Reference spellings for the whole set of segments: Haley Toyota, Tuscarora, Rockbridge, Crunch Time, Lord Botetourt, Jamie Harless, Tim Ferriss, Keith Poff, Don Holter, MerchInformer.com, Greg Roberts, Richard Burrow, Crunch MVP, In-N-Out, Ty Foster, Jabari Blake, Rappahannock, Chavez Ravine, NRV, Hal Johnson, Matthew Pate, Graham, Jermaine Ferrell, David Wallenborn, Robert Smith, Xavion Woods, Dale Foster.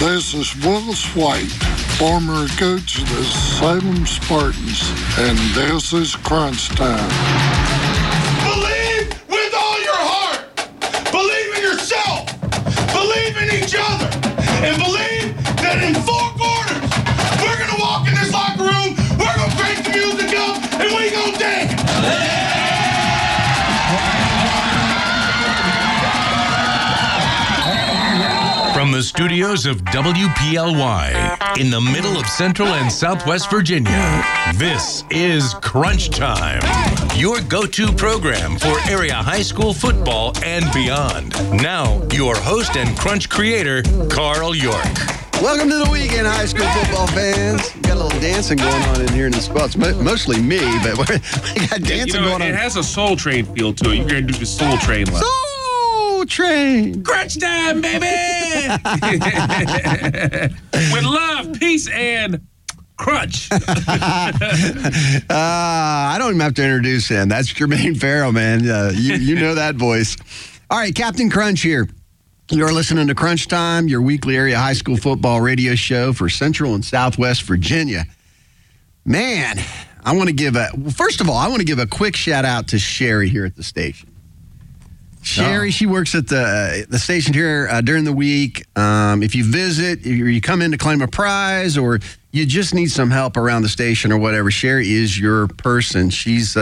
This is Willis White, former coach of the Salem Spartans, and this is Crunch Time. Believe with all your heart. Believe in yourself. Believe in each other. And believe that in four quarters, we're going to walk in this locker room, we're going to break the music up, and we're going to dance. Yeah! From the studios of WPLY in the middle of Central and Southwest Virginia, this is Crunch Time, your go-to program for area high school football and beyond. Now, your host and Crunch creator, Carl York. Welcome to the weekend, high school football fans. We got a little dancing going on in here in the spots. Mostly me, but we got dancing going on. It has a Soul Train feel to it. You're going to do the Soul Train level. Soul Train! Crunch Time, baby! With love, peace, and crunch. I don't even have to introduce him. That's Jermaine Ferrell, man. You know that voice. All right, Captain Crunch here. You're listening to Crunch Time, your weekly area high school football radio show for Central and Southwest Virginia. Man, I want to give a quick shout out to Sherry here at the station. Sherry, She works at the station here during the week. If you visit, or you come in to claim a prize, or you just need some help around the station or whatever, Sherry is your person. She's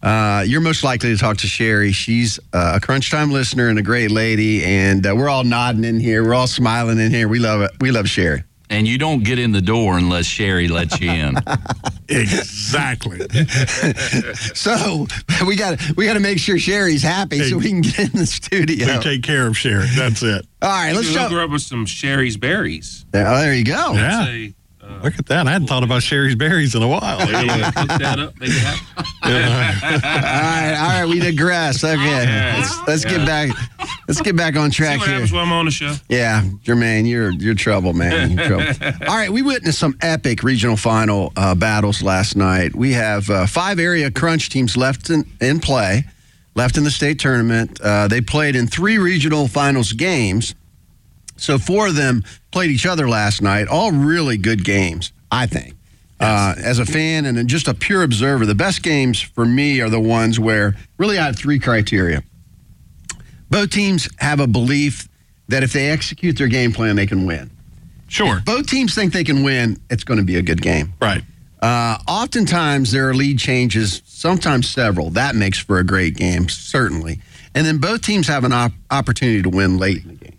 you're most likely to talk to Sherry. She's a Crunch Time listener and a great lady, and we're all nodding in here. We're all smiling in here. We love it. We love Sherry. And you don't get in the door unless Sherry lets you in. Exactly. So we got to make sure Sherry's happy so we can get in the studio. We take care of Sherry. That's it. All right, let's go. We'll up with some Sherry's Berries. There you go. Yeah. Look at that. I hadn't thought about Sherry's Berries in a while. Look that up. Make it happen. All right. We digress. Okay. Let's get back. Let's get back on track. See what happens when I'm on the show. Yeah, Jermaine, you're trouble, man. You're trouble. All right. We witnessed some epic regional final battles last night. We have five area crunch teams left in the state tournament. They played in three regional finals games. So four of them played each other last night. All really good games, I think. Yes. As a fan and just a pure observer, the best games for me are the ones where really I have three criteria. Both teams have a belief that if they execute their game plan, they can win. Sure. If both teams think they can win, it's going to be a good game. Right. Oftentimes there are lead changes, sometimes several. That makes for a great game, certainly. And then both teams have an opportunity to win late in the game.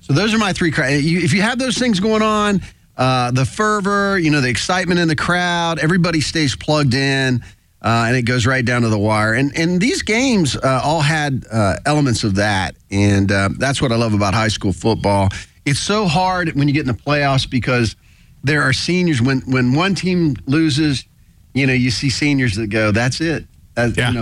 So those are my three. If you have those things going on, the fervor, the excitement in the crowd, everybody stays plugged in, and it goes right down to the wire. And these games all had elements of that, and that's what I love about high school football. It's so hard when you get in the playoffs because there are seniors. When one team loses, you see seniors that go, that's it.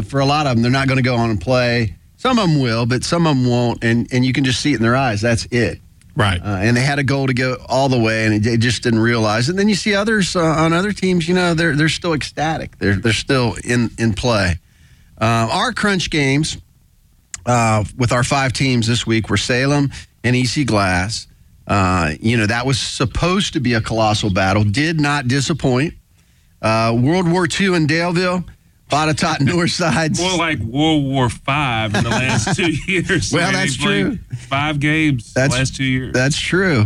For a lot of them, they're not going to go on and play. Some of them will, but some of them won't, and you can just see it in their eyes. That's it. Right. And they had a goal to go all the way, and they just didn't realize. And then you see others on other teams, they're still ecstatic. They're still in play. Our crunch games with our five teams this week were Salem and E.C. Glass. That was supposed to be a colossal battle. Did not disappoint. World War II in Daleville. Botetourt Northside. More like World War V in the last 2 years. Well, that's true. Five games the last 2 years. That's true.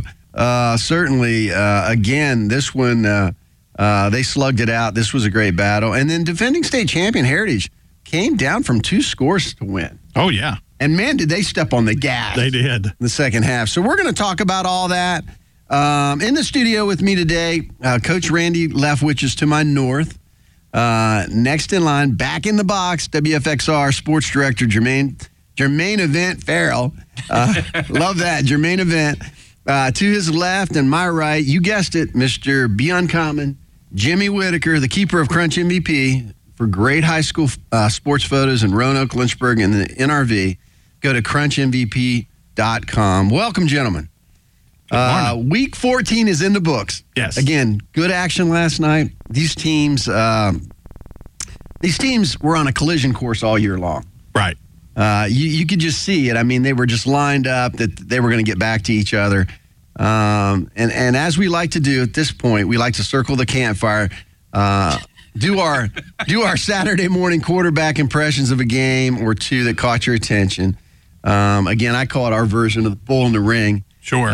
Certainly, again, this one, they slugged it out. This was a great battle. And then defending state champion Heritage came down from 2 scores to win. Oh, yeah. And, man, did they step on the gas. They did. In the second half. So we're going to talk about all that. In the studio with me today, Coach Randy Lefwich is to my north. Next in line, back in the box, WFXR sports director Jermaine Event Farrell. Love that, Jermaine Event. To his left and my right, you guessed it, Mr. Be Uncommon, Jimmy Whitaker, the keeper of Crunch MVP for great high school sports photos in Roanoke, Lynchburg, and the NRV. Go to crunchmvp.com. Welcome, gentlemen. Week 14 is in the books. Yes. Again, good action last night. These teams were on a collision course all year long. Right. You could just see it. I mean, they were just lined up that they were going to get back to each other. And as we like to do at this point, we like to circle the campfire, do our Saturday morning quarterback impressions of a game or two that caught your attention. Again, I call it our version of the bull in the ring. Sure.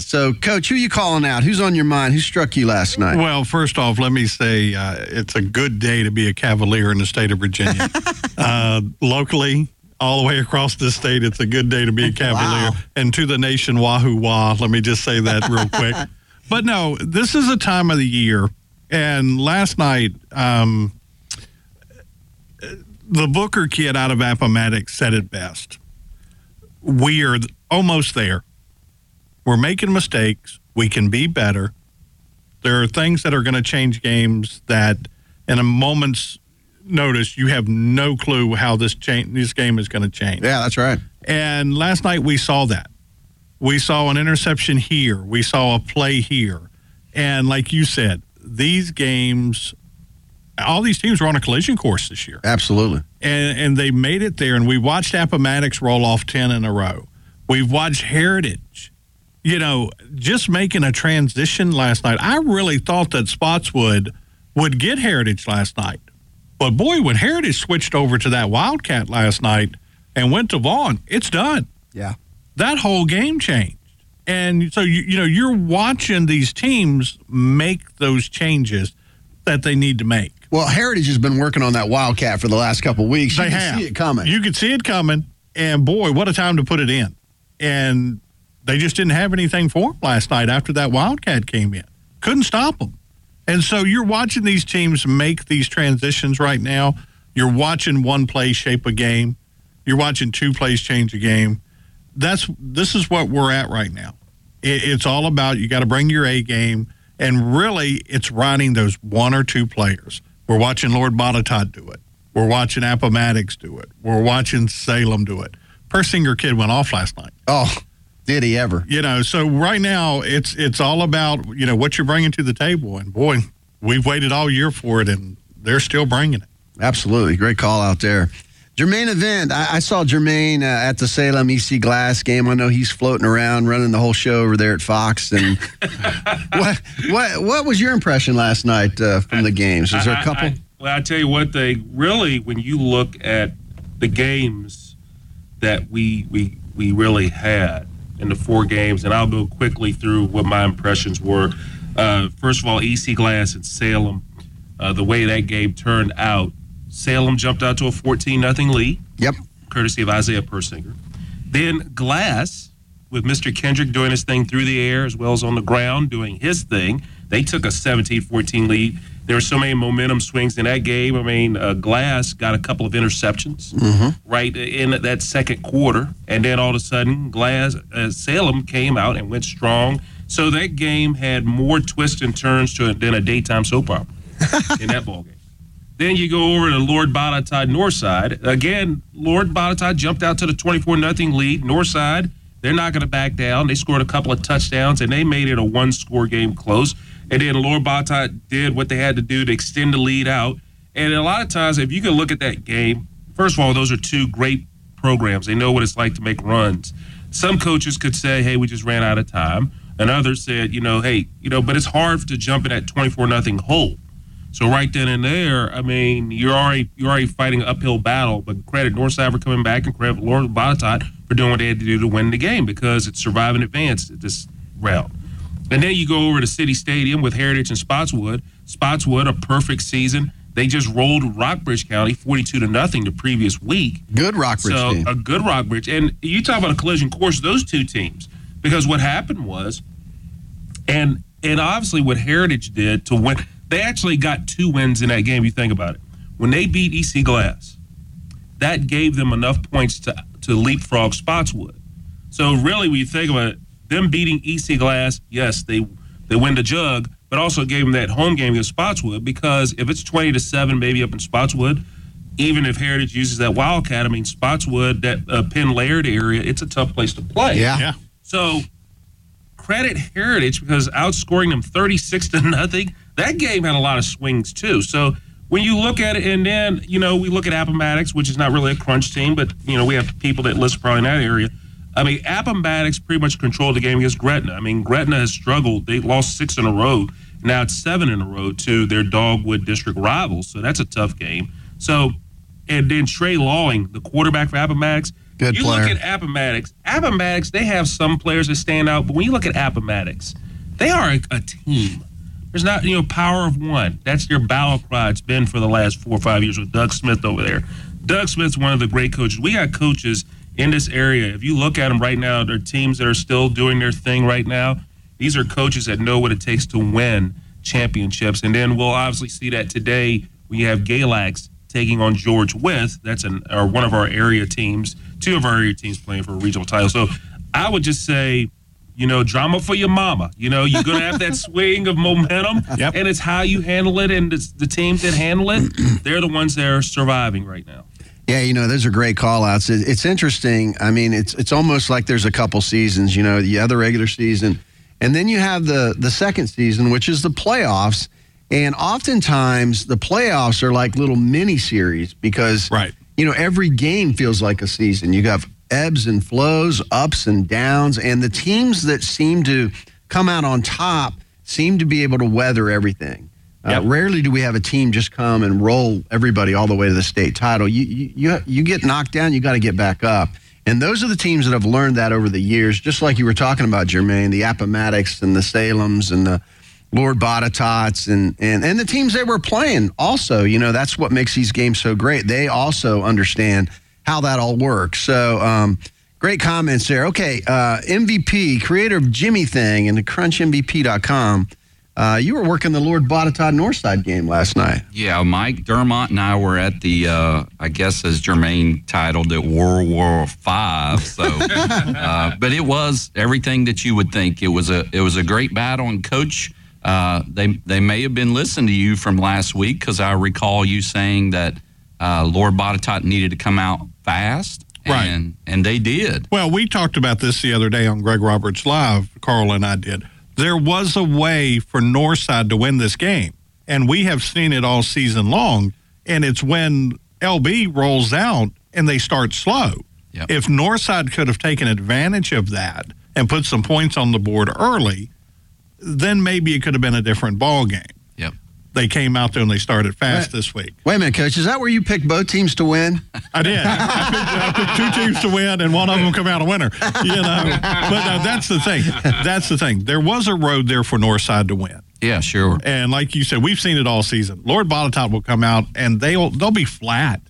So, Coach, who are you calling out? Who's on your mind? Who struck you last night? Well, first off, let me say it's a good day to be a Cavalier in the state of Virginia. Locally, all the way across the state, it's a good day to be a Cavalier. Wow. And to the nation, wahoo wah. Let me just say that real quick. But, no, this is a time of the year. And last night, the Booker kid out of Appomattox said it best. We are almost there. We're making mistakes. We can be better. There are things that are going to change games that in a moment's notice, you have no clue how this game is going to change. Yeah, that's right. And last night we saw that. We saw an interception here. We saw a play here. And like you said, these games, all these teams were on a collision course this year. Absolutely. And they made it there. And we watched Appomattox roll off 10 in a row. We've watched Heritage. You know, just making a transition last night. I really thought that Spotswood would get Heritage last night. But, boy, when Heritage switched over to that Wildcat last night and went to Vaughn, it's done. Yeah. That whole game changed. And so, you know, you're watching these teams make those changes that they need to make. Well, Heritage has been working on that Wildcat for the last couple of weeks. You can see it coming. You could see it coming. And, boy, what a time to put it in. And they just didn't have anything for him last night after that Wildcat came in. Couldn't stop them. And so you're watching these teams make these transitions right now. You're watching one play shape a game. You're watching two plays change a game. This is what we're at right now. It's all about you got to bring your A game, and really it's riding those one or two players. We're watching Lord Botetourt do it. We're watching Appomattox do it. We're watching Salem do it. Persinger kid went off last night. Oh, did he ever? You know, so right now it's all about, you know, what you're bringing to the table. And, boy, we've waited all year for it, and they're still bringing it. Absolutely. Great call out there. Jermaine Event. I saw Jermaine at the Salem E.C. Glass game. I know he's floating around running the whole show over there at Fox. And what was your impression last night from the games? Is there a couple? Well, I tell you what, they really, when you look at the games that we really had, in the four games, and I'll go quickly through what my impressions were. First of all, E.C. Glass and Salem, the way that game turned out, Salem jumped out to a 14-0 lead, yep, courtesy of Isaiah Persinger. Then Glass, with Mr. Kendrick doing his thing through the air as well as on the ground doing his thing, they took a 17-14 lead. There were so many momentum swings in that game. I mean, Glass got a couple of interceptions right in that second quarter. And then all of a sudden, Salem came out and went strong. So that game had more twists and turns than a daytime soap opera in that ballgame. Then you go over to Lord Botetourt Northside. Again, Lord Botetourt jumped out to the 24-0 lead. Northside, they're not going to back down. They scored a couple of touchdowns, and they made it a one-score game close. And then Lord Botetourt did what they had to do to extend the lead out. And a lot of times, if you can look at that game, first of all, those are two great programs. They know what it's like to make runs. Some coaches could say, hey, we just ran out of time. And others said, you know, hey, you know, but it's hard to jump in that 24-0 hole. So right then and there, I mean, you're already fighting an uphill battle. But credit Northside for coming back, and credit Lord Botetourt for doing what they had to do to win the game, because it's survive and advance at this route. And then you go over to City Stadium with Heritage and Spotswood. Spotswood, a perfect season. They just rolled Rockbridge County 42-0 the previous week. Good Rockbridge team. So, a good Rockbridge. And you talk about a collision course, those two teams. Because what happened was, and obviously what Heritage did to win, they actually got two wins in that game, you think about it. When they beat E.C. Glass, that gave them enough points to leapfrog Spotswood. So, really, when you think about it, them beating E.C. Glass, yes, they win the jug, but also gave them that home game against Spotswood, because if it's 20-7 maybe up in Spotswood, even if Heritage uses that Wildcat, I mean, Spotswood, that Penn Laird area, it's a tough place to play. Yeah. So credit Heritage, because outscoring them 36-0, that game had a lot of swings too. So when you look at it, and then, you know, we look at Appomattox, which is not really a crunch team, but, you know, we have people that live probably in that area. I mean, Appomattox pretty much controlled the game against Gretna. I mean, Gretna has struggled. They lost 6 in a row. Now it's 7 in a row to their Dogwood District rivals, so that's a tough game. So, and then Trey Lawing, the quarterback for Appomattox. Good you player. Look at Appomattox. Appomattox, they have some players that stand out, but when you look at Appomattox, they are a team. There's not, you know, power of one. That's their battle cry. It's been for the last 4 or 5 years with Doug Smith over there. Doug Smith's one of the great coaches. We got coaches in this area. If you look at them right now, they're teams that are still doing their thing right now. These are coaches that know what it takes to win championships. And then we'll obviously see that today when you have Galax taking on George Wythe. That's one of our area teams, two of our area teams playing for a regional title. So I would just say, you know, drama for your mama. You know, you're going to have that swing of momentum, yep. And it's how you handle it, and it's the teams that handle it, they're the ones that are surviving right now. Yeah, you know, those are great call-outs. It's interesting. I mean, it's almost like there's a couple seasons, you know, you have the regular season, and then you have the second season, which is the playoffs, and oftentimes the playoffs are like little mini-series because, right. You know, every game feels like a season. You have ebbs and flows, ups and downs, and the teams that seem to come out on top seem to be able to weather everything. Yep. Rarely do we have a team just come and roll everybody all the way to the state title. You get knocked down, you got to get back up. And those are the teams that have learned that over the years, just like you were talking about, Jermaine, the Appomattox and the Salems and the Lord Botetourts and the teams they were playing also. You know, that's what makes these games so great. They also understand how that all works. So great comments there. Okay, MVP, creator of Jimmy Thing and the crunchmvp.com. You were working the Lord Botetourt Northside game last night. Yeah, Mike Dermott and I were at the, I guess as Jermaine titled it, World War V. So, but it was everything that you would think. It was a great battle. And Coach, they may have been listening to you from last week because I recall you saying that Lord Botetourt needed to come out fast, and they did. Well, we talked about this the other day on Greg Roberts Live, Carl and I did. There was a way for Northside to win this game, and we have seen it all season long, and it's when LB rolls out and they start slow. Yep. If Northside could have taken advantage of that and put some points on the board early, then maybe it could have been a different ball game. They came out there and they started fast this week. Wait a minute, Coach. Is that where you picked both teams to win? I did. I picked two teams to win, and one of them come out a winner. You know, but that's the thing. That's the thing. There was a road there for Northside to win. Yeah, sure. And like you said, we've seen it all season. Lord Botetourt will come out, and they'll be flat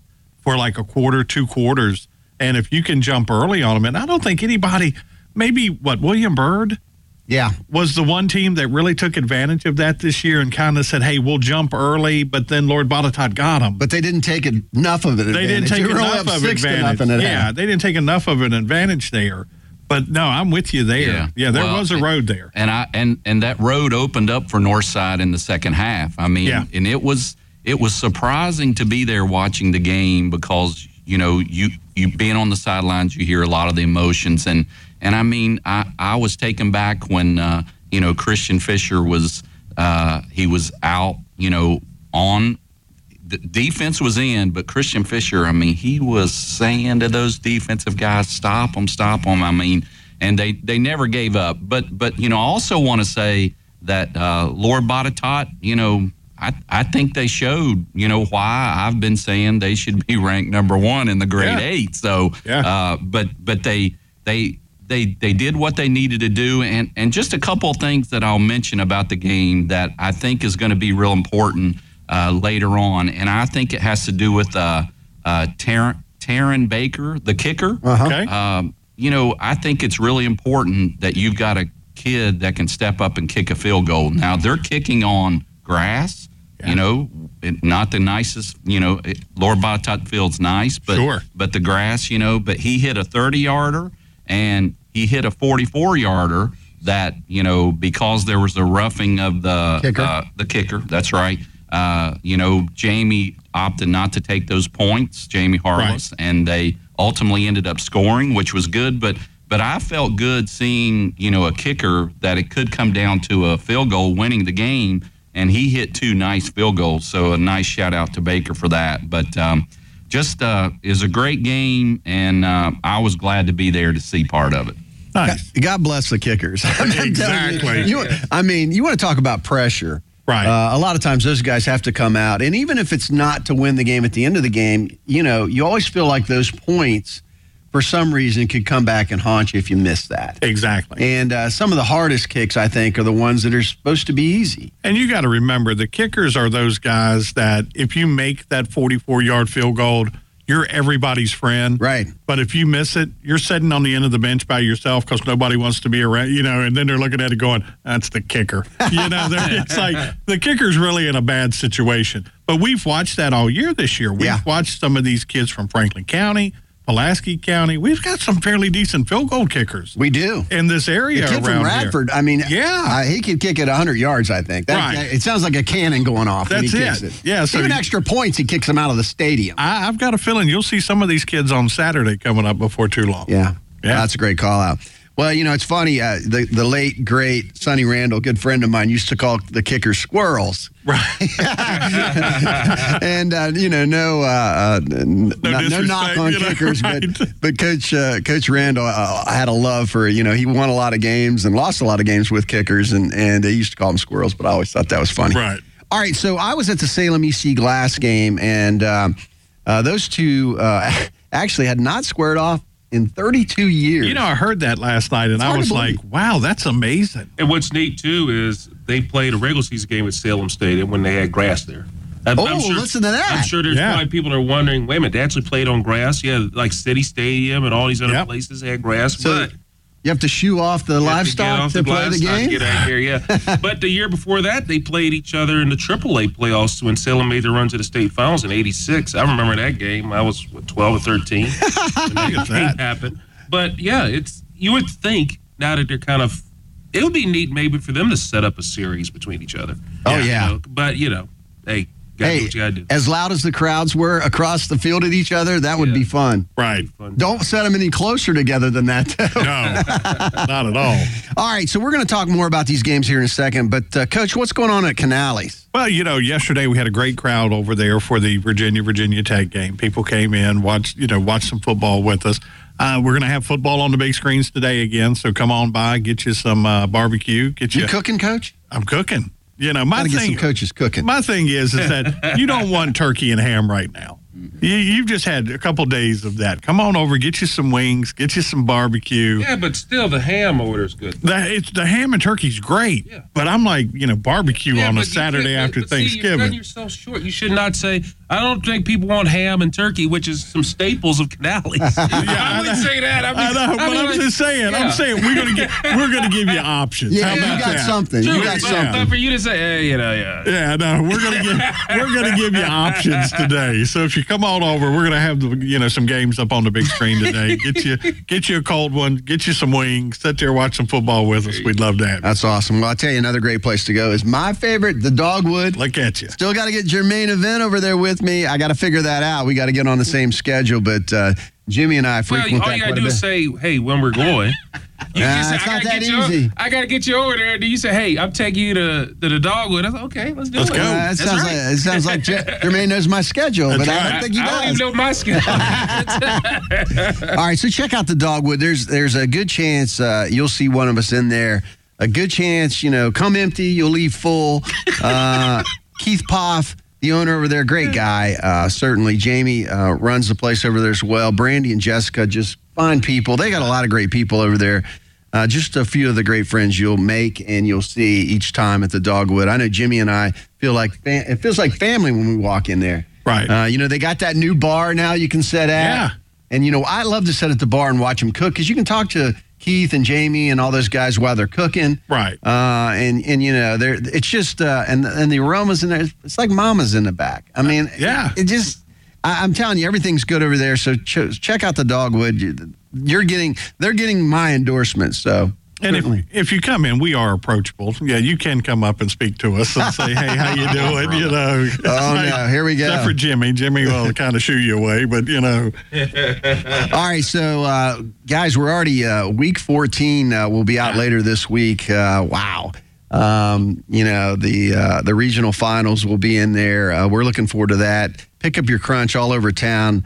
for like a quarter, two quarters. And if you can jump early on them, and I don't think anybody, maybe, William Byrd? Yeah. Was the one team that really took advantage of that this year and kind of said, hey, we'll jump early, but then Lord Botetourt got them. But they didn't take enough of it. They didn't take enough of an advantage. Yeah, they didn't take enough of an advantage there. But, no, I'm with you there. Yeah, there was a road there. And that road opened up for Northside in the second half. I mean, and it was surprising to be there watching the game because, you know, you being on the sidelines, you hear a lot of the emotions. And I mean, I was taken back when, you know, Christian Fisher was, he was out, you know, on, the defense was in, but Christian Fisher, I mean, he was saying to those defensive guys, stop them. I mean, and they never gave up. But you know, I also want to say that Lord Botetourt, you know, I think they showed, you know, why I've been saying they should be ranked number one in the grade eight. So, but They did what they needed to do, and just a couple of things that I'll mention about the game that I think is going to be real important later on, and I think it has to do with Taren Baker, the kicker. Uh-huh. Okay. You know, I think it's really important that you've got a kid that can step up and kick a field goal. Now, they're kicking on grass, you know, not the nicest, you know, Lord Botetourt field's nice, but, but the grass, you know, but he hit a 30-yarder. And he hit a 44-yarder that, you know, because there was the roughing of the kicker. That's right. You know, Jamie opted not to take those points, Jamie Harless, and they ultimately ended up scoring, which was good. But I felt good seeing, you know, a kicker that it could come down to a field goal winning the game, and he hit two nice field goals. So a nice shout-out to Baker for that. But just is a great game, and I was glad to be there to see part of it. Nice. God bless the kickers. Exactly. I mean, you want to talk about pressure. Right. A lot of times those guys have to come out. And even if it's not to win the game at the end of the game, you know, you always feel like those points for some reason could come back and haunt you if you miss that. Exactly. And some of the hardest kicks, I think, are the ones that are supposed to be easy. And you got to remember, the kickers are those guys that if you make that 44-yard field goal, you're everybody's friend. Right. But if you miss it, you're sitting on the end of the bench by yourself because nobody wants to be around, you know, and then they're looking at it going, that's the kicker. You know, it's like the kicker's really in a bad situation. But we've watched that all year this year. We've watched some of these kids from Franklin County, Pulaski County. We've got some fairly decent field goal kickers. We do. In this area around here. The kid from Radford, I mean, he could kick it 100 yards, I think. It sounds like a cannon going off when he kicks it. Yeah, so even extra points, he kicks them out of the stadium. I've got a feeling you'll see some of these kids on Saturday coming up before too long. Yeah. That's a great call out. Well, you know, it's funny. The late, great Sonny Randall, good friend of mine, used to call the kickers squirrels. Right. And, you know, no knock on kickers, right. But Coach Randall had a love for, you know, he won a lot of games and lost a lot of games with kickers, and they used to call them squirrels, but I always thought that was funny. Right. All right, so I was at the Salem E.C. Glass game, and those two actually had not squared off in 32 years. You know, I heard that last night, and I was like, wow, that's amazing. And what's neat, too, is they played a regular season game at Salem Stadium when they had grass there. Listen to that. I'm sure there's probably people that are wondering, wait a minute, they actually played on grass? Yeah, like City Stadium and all these other places had grass. So but you have to shoo off the livestock to play the game? Get out here, yeah. But the year before that, they played each other in the AAA playoffs when Salem made the run to the state finals in 86. I remember that game. I was, 12 or 13. That happened. But, yeah, you would think now that they're kind of – it would be neat maybe for them to set up a series between each other. Oh, yeah. You know, but, you know, hey, what you gotta do. As loud as the crowds were across the field at each other, that would be fun. Right. Don't set them any closer together than that, though. No, not at all. All right, so we're going to talk more about these games here in a second, but, Coach, what's going on at Canales? Well, you know, yesterday we had a great crowd over there for the Virginia Tech game. People came in, watched some football with us. We're going to have football on the big screens today again, so come on by, get you some barbecue. You cooking, Coach? I'm cooking. You know, my thing, coaches cooking. My thing is that you don't want turkey and ham right now. You've just had a couple days of that. Come on over, get you some wings, get you some barbecue. Yeah, but still, the ham order's good. The ham and turkey's great. Yeah. But I'm like, you know, barbecue on a Saturday after Thanksgiving. You're cutting yourself short. You should not say, I don't think people want ham and turkey, which is some staples of Canales. I wouldn't say that. I'm saying we're going to give you options. Yeah, How about that? Something. True, you got something for you to say. We're going to give you options today. So if you come on over, we're going to have some games up on the big screen today. Get you a cold one, get you some wings, sit there, watch some football with us. We'd love to have you. That's awesome. Well, I'll tell you another great place to go is my favorite, the Dogwood. Look at you. Still got to get Jermaine Event over there with me. I got to figure that out. We got to get on the same schedule, but Jimmy and I frequent that quite a bit. All you got to do is say, hey, when we're going. It's not that easy. I got to get you over there. Then you say, hey, I'm taking you to the Dogwood. I said, okay, let's do it. Go. It sounds like Jermaine knows my schedule, but I don't think he does. I don't even know my schedule. All right, so check out the Dogwood. There's a good chance you'll see one of us in there. A good chance, you know, come empty, you'll leave full. Keith Poff, the owner over there, great guy, certainly. Jamie runs the place over there as well. Brandy and Jessica, just fine people. They got a lot of great people over there. Just a few of the great friends you'll make and you'll see each time at the Dogwood. I know Jimmy and I feel like it feels like family when we walk in there. Right. You know, they got that new bar now you can sit at. Yeah. And, you know, I love to sit at the bar and watch them cook because you can talk to Keith and Jamie and all those guys while they're cooking. Right. And you know, it's just, and the aromas in there, it's like mama's in the back. I mean, I'm telling you, everything's good over there. So check out the Dogwood. They're getting my endorsement. So. And if you come in, we are approachable. Yeah, you can come up and speak to us and say, hey, how you doing? You know. Oh, no, here we go. Except for Jimmy. Jimmy will kind of shoo you away, but, you know. All right, so, guys, we're already week 14. We'll be out later this week. Wow. The regional finals will be in there. We're looking forward to that. Pick up your crunch all over town.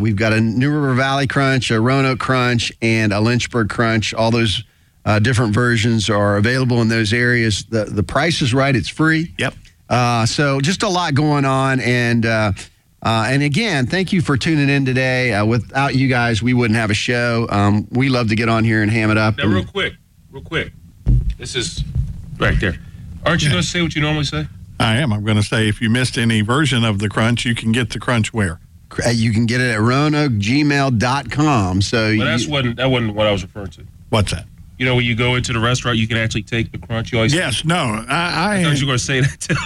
We've got a New River Valley crunch, a Roanoke crunch, and a Lynchburg crunch. All those different versions are available in those areas. The price is right. It's free. Yep. So just a lot going on. And again, thank you for tuning in today. Without you guys, we wouldn't have a show. We love to get on here and ham it up. Now, real quick. This is right there. Aren't you going to say what you normally say? I am. I'm going to say if you missed any version of the crunch, you can get the crunch where? You can get it at RoanokeGmail.com. That wasn't what I was referring to. What's that? You know, when you go into the restaurant, you can actually take the crunch. I thought you were going to say that too.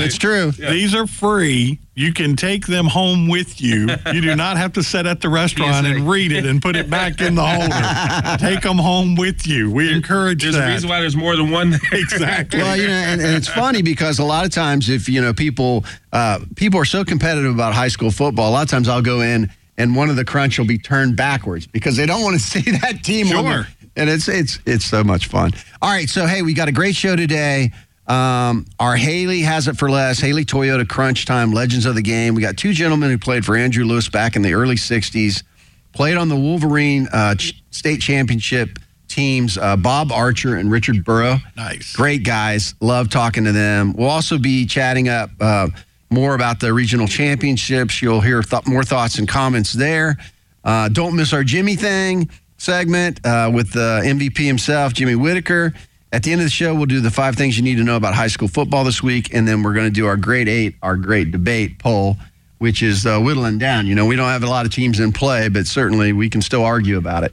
It's true. Yeah. These are free. You can take them home with you. You do not have to sit at the restaurant and read it and put it back in the holder. Take them home with you. We encourage that. There's a reason why there's more than one there. Exactly. Well, and it's funny because a lot of times if, people are so competitive about high school football, a lot of times I'll go in and one of the crunch will be turned backwards because they don't want to see that team over. And it's so much fun. All right, so hey, we got a great show today. Our Haley has it for less. Haley Toyota Crunch Time, Legends of the Game. We got two gentlemen who played for Andrew Lewis back in the early 60s, played on the Wolverine state championship teams, Bob Archer and Richard Burrow. Nice. Great guys. Love talking to them. We'll also be chatting up more about the regional championships. You'll hear more thoughts and comments there. Don't miss our Jimmy thing segment with the MVP himself, Jimmy Whitaker. At the end of the show, we'll do the 5 things you need to know about high school football this week, and then we're going to do our grade 8, our great debate poll, which is whittling down. We don't have a lot of teams in play, but certainly we can still argue about it.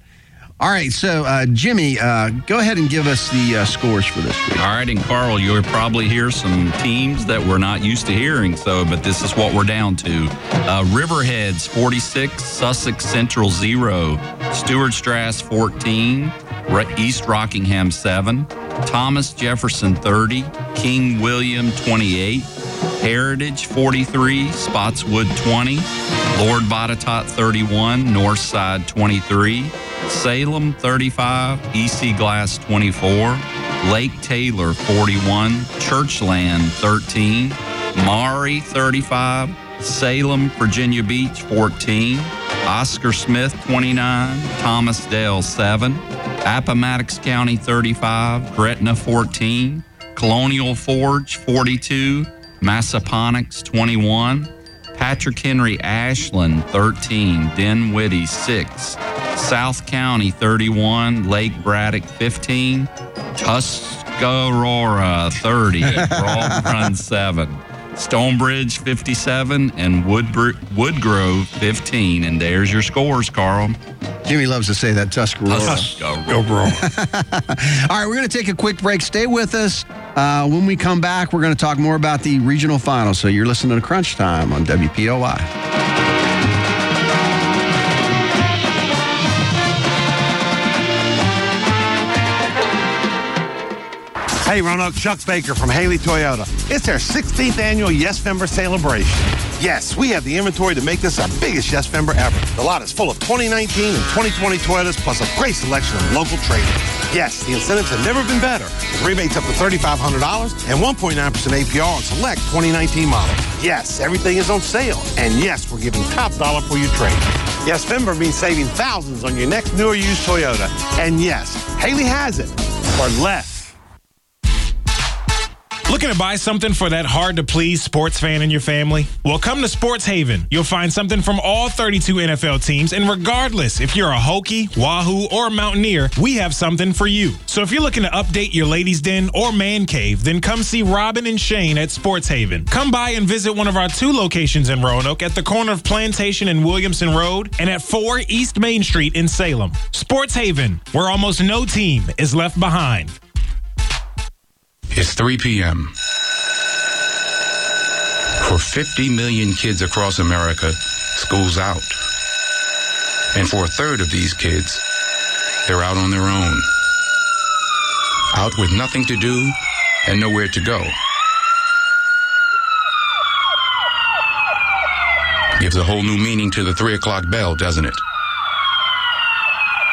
All right, so Jimmy, go ahead and give us the scores for this week. All right, and Carl, you'll probably hear some teams that we're not used to hearing, but this is what we're down to. Riverheads, 46, Sussex Central, 0, Stewart Strass, 14, East Rockingham, 7, Thomas Jefferson, 30, King William, 28, Heritage, 43, Spotswood, 20, Lord Botetourt, 31, Northside, 23, Salem, 35, E.C. Glass, 24, Lake Taylor, 41, Churchland, 13, Maury, 35, Salem, Virginia Beach, 14, Oscar Smith, 29, Thomasdale, 7, Appomattox County, 35, Gretna, 14, Colonial Forge, 42, Massaponics, 21, Patrick Henry, Ashland, 13, Dinwiddie, 6, South County, 31, Lake Braddock, 15, Tuscarora, 30, Broad Run, 7, Stonebridge, 57, and Woodgrove, 15. And there's your scores, Carl. Jimmy loves to say that, Tuscarora. Tuscarora. All right, we're going to take a quick break. Stay with us. When we come back, we're going to talk more about the regional finals. So you're listening to Crunch Time on WPOI. Hey, Roanoke, Chuck Baker from Haley Toyota. It's their 16th annual Yes Fember celebration. Yes, we have the inventory to make this our biggest Yes Fember ever. The lot is full of 2019 and 2020 Toyotas, plus a great selection of local trade-ins. Yes, the incentives have never been better, with rebates up to $3,500 and 1.9% APR on select 2019 models. Yes, everything is on sale, and yes, we're giving top dollar for your trade. Yes Fember means saving thousands on your next new or used Toyota. And yes, Haley has it for less. Looking to buy something for that hard-to-please sports fan in your family? Well, come to Sports Haven. You'll find something from all 32 NFL teams, and regardless if you're a Hokie, Wahoo, or Mountaineer, we have something for you. So if you're looking to update your ladies' den or man cave, then come see Robin and Shane at Sports Haven. Come by and visit one of our 2 locations in Roanoke at the corner of Plantation and Williamson Road and at 4 East Main Street in Salem. Sports Haven, where almost no team is left behind. It's 3 p.m. For 50 million kids across America, school's out. And for a third of these kids, they're out on their own. Out with nothing to do and nowhere to go. Gives a whole new meaning to the 3 o'clock bell, doesn't it?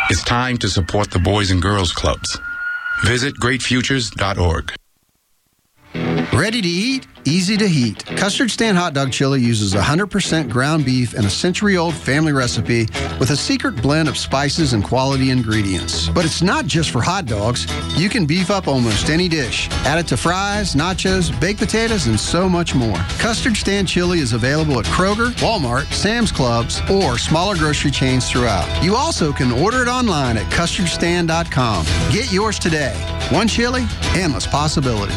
It's time to support the Boys and Girls Clubs. Visit greatfutures.org. Ready to eat, easy to heat. Custard Stand Hot Dog Chili uses 100% ground beef and a century-old family recipe with a secret blend of spices and quality ingredients. But it's not just for hot dogs. You can beef up almost any dish. Add it to fries, nachos, baked potatoes, and so much more. Custard Stand Chili is available at Kroger, Walmart, Sam's Clubs, or smaller grocery chains throughout. You also can order it online at custardstand.com. Get yours today. One chili, endless possibilities.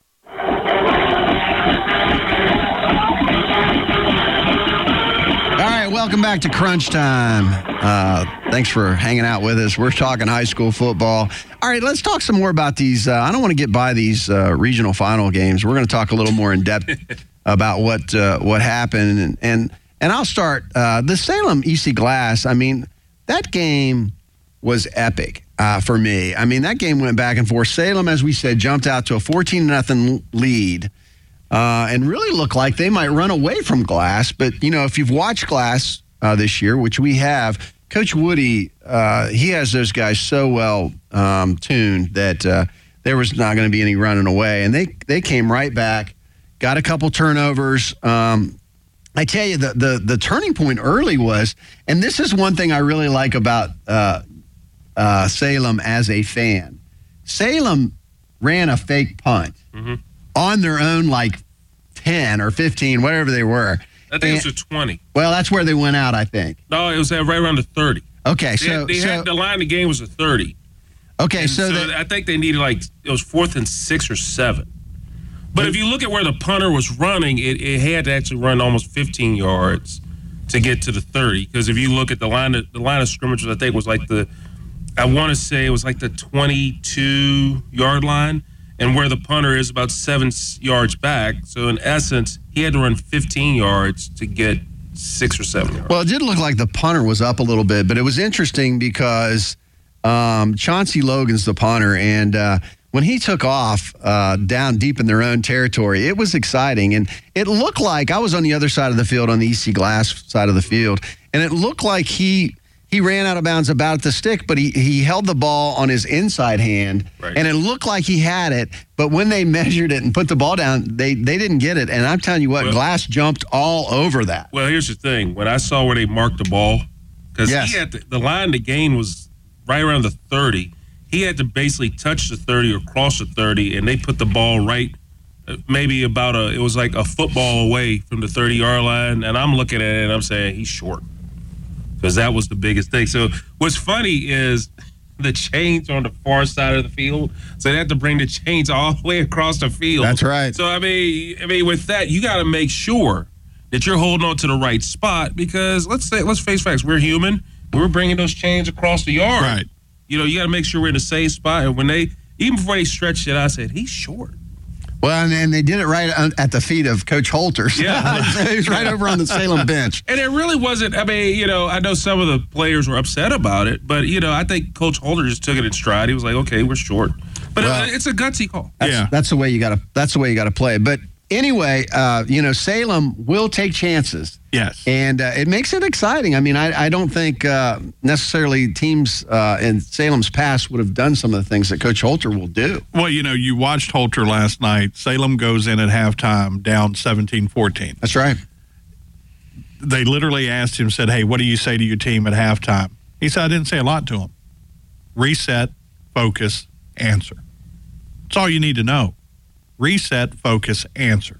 Welcome back to Crunch Time. Thanks for hanging out with us. We're talking high school football. All right, let's talk some more about these. I don't want to get by these regional final games. We're going to talk a little more in depth about what happened. And I'll start the Salem E.C. Glass. I mean, that game was epic for me. I mean, that game went back and forth. Salem, as we said, jumped out to a 14-0 lead. And really look like they might run away from Glass. But, you know, if you've watched Glass this year, which we have, Coach Woody, he has those guys so well tuned that there was not going to be any running away. And they came right back, got a couple turnovers. I tell you, the turning point early was, and this is one thing I really like about Salem as a fan. Salem ran a fake punt. Mm-hmm. On their own, like 10 or 15, whatever they were. I think it was a 20. Well, that's where they went out, I think. No, it was right around the 30. Okay, so had the line of the game was a 30. Okay, so I think they needed like it was 4th and 6 or 7. But if you look at where the punter was running, it had to actually run almost 15 yards to get to the 30. Because if you look at the line of scrimmage, I think was like the 22-yard line. And where the punter is about 7 yards back. So, in essence, he had to run 15 yards to get 6 or 7 yards. Well, it did look like the punter was up a little bit, but it was interesting because Chauncey Logan's the punter, and when he took off down deep in their own territory, it was exciting. And it looked like, I was on the other side of the field, on the E.C. Glass side of the field, and it looked like he ran out of bounds about at the stick, but he held the ball on his inside hand, right. And it looked like he had it, but when they measured it and put the ball down, they didn't get it. And I'm telling you what, Glass jumped all over that. Well, here's the thing. When I saw where they marked the ball, because he had the line of the game was right around the 30. He had to basically touch the 30 or cross the 30, and they put the ball right maybe about it was like a football away from the 30-yard line, and I'm looking at it, and I'm saying, he's short. Because that was the biggest thing. So what's funny is the chains on the far side of the field. So they had to bring the chains all the way across the field. That's right. So, I mean, with that, you got to make sure that you're holding on to the right spot. Because let's face facts. We're human. We're bringing those chains across the yard. Right. You know, you got to make sure we're in the safe spot. And when even before they stretched it, I said, he's short. Well, and they did it right at the feet of Coach Holter. Yeah. He was right over on the Salem bench. And it really wasn't, I mean, you know, I know some of the players were upset about it, but, you know, I think Coach Holter just took it in stride. He was like, okay, we're short. But it's a gutsy call. That's the way you got to play. But anyway, you know, Salem will take chances. Yes. And it makes it exciting. I mean, I don't think necessarily teams in Salem's past would have done some of the things that Coach Holter will do. Well, you know, you watched Holter last night. Salem goes in at halftime down 17-14. That's right. They literally asked him, said, hey, what do you say to your team at halftime? He said, I didn't say a lot to him. Reset, focus, answer. That's all you need to know. Reset, focus, answer.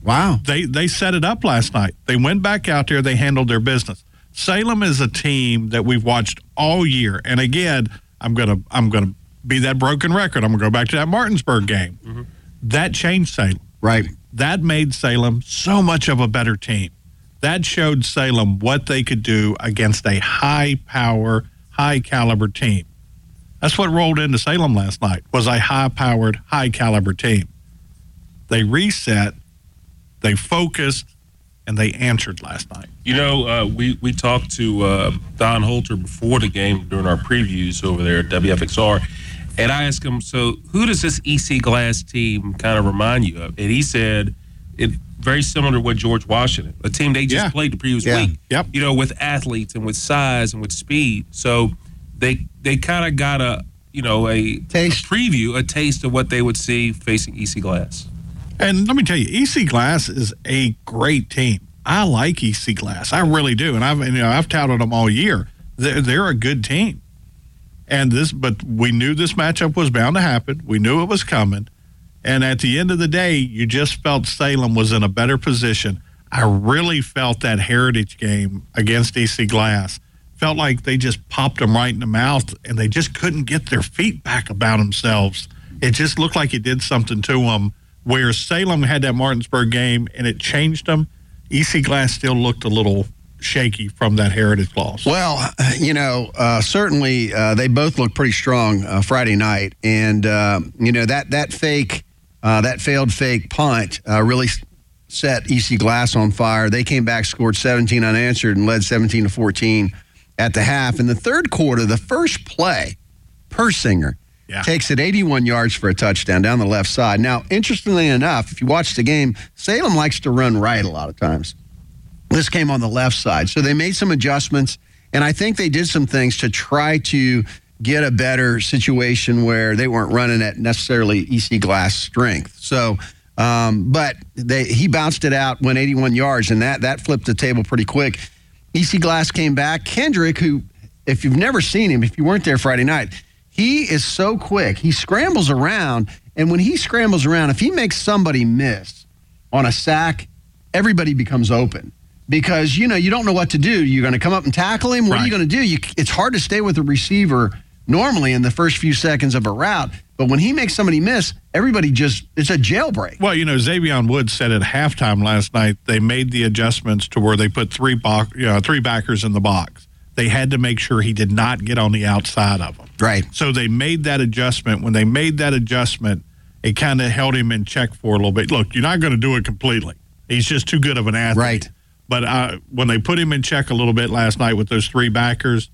Wow. They set it up last night. They went back out there. They handled their business. Salem is a team that we've watched all year. And again, I'm gonna be that broken record. I'm gonna go back to that Martinsburg game. Mm-hmm. That changed Salem. Right. That made Salem so much of a better team. That showed Salem what they could do against a high power, high caliber team. That's what rolled into Salem last night, was a high-powered, high-caliber team. They reset, they focused, and they answered last night. You know, we talked to Don Holter before the game during our previews over there at WFXR, and I asked him, so who does this E.C. Glass team kind of remind you of? And he said, it's very similar to what George Washington, a team they just played the previous week, you know, with athletes and with size and with speed. So they kind of got a, you know, a taste of what they would see facing E.C. Glass. And let me tell you, E.C. Glass is a great team. I like E.C. Glass. I really do. And I've touted them all year. They're a good team. But we knew this matchup was bound to happen. We knew it was coming. And at the end of the day, you just felt Salem was in a better position. I really felt that Heritage game against E.C. Glass. Felt like they just popped them right in the mouth, and they just couldn't get their feet back about themselves. It just looked like it did something to them, where Salem had that Martinsburg game, and it changed them. E.C. Glass still looked a little shaky from that Heritage loss. Well, you know, certainly they both looked pretty strong Friday night. And, you know, that failed fake punt really set E.C. Glass on fire. They came back, scored 17 unanswered, and led 17-14 at the half. In the third quarter, the first play, Persinger takes it 81 yards for a touchdown down the left side. Now, interestingly enough, if you watch the game, Salem likes to run right a lot of times. This came on the left side. So they made some adjustments, and I think they did some things to try to get a better situation where they weren't running at necessarily E.C. Glass strength. So, but he bounced it out, went 81 yards, and that flipped the table pretty quick. E.C. Glass came back. Kendrick, who, if you've never seen him, if you weren't there Friday night, he is so quick. He scrambles around, and when he scrambles around, if he makes somebody miss on a sack, everybody becomes open. Because, you know, you don't know what to do. You're going to come up and tackle him. What are you going to do? It's hard to stay with a receiver normally in the first few seconds of a route. But when he makes somebody miss, everybody just, it's a jailbreak. Well, you know, Xavion Woods said at halftime last night, they made the adjustments to where they put three backers in the box. They had to make sure he did not get on the outside of them. Right. So they made that adjustment. When they made that adjustment, it kind of held him in check for a little bit. Look, you're not going to do it completely. He's just too good of an athlete. Right. But when they put him in check a little bit last night with those three backers,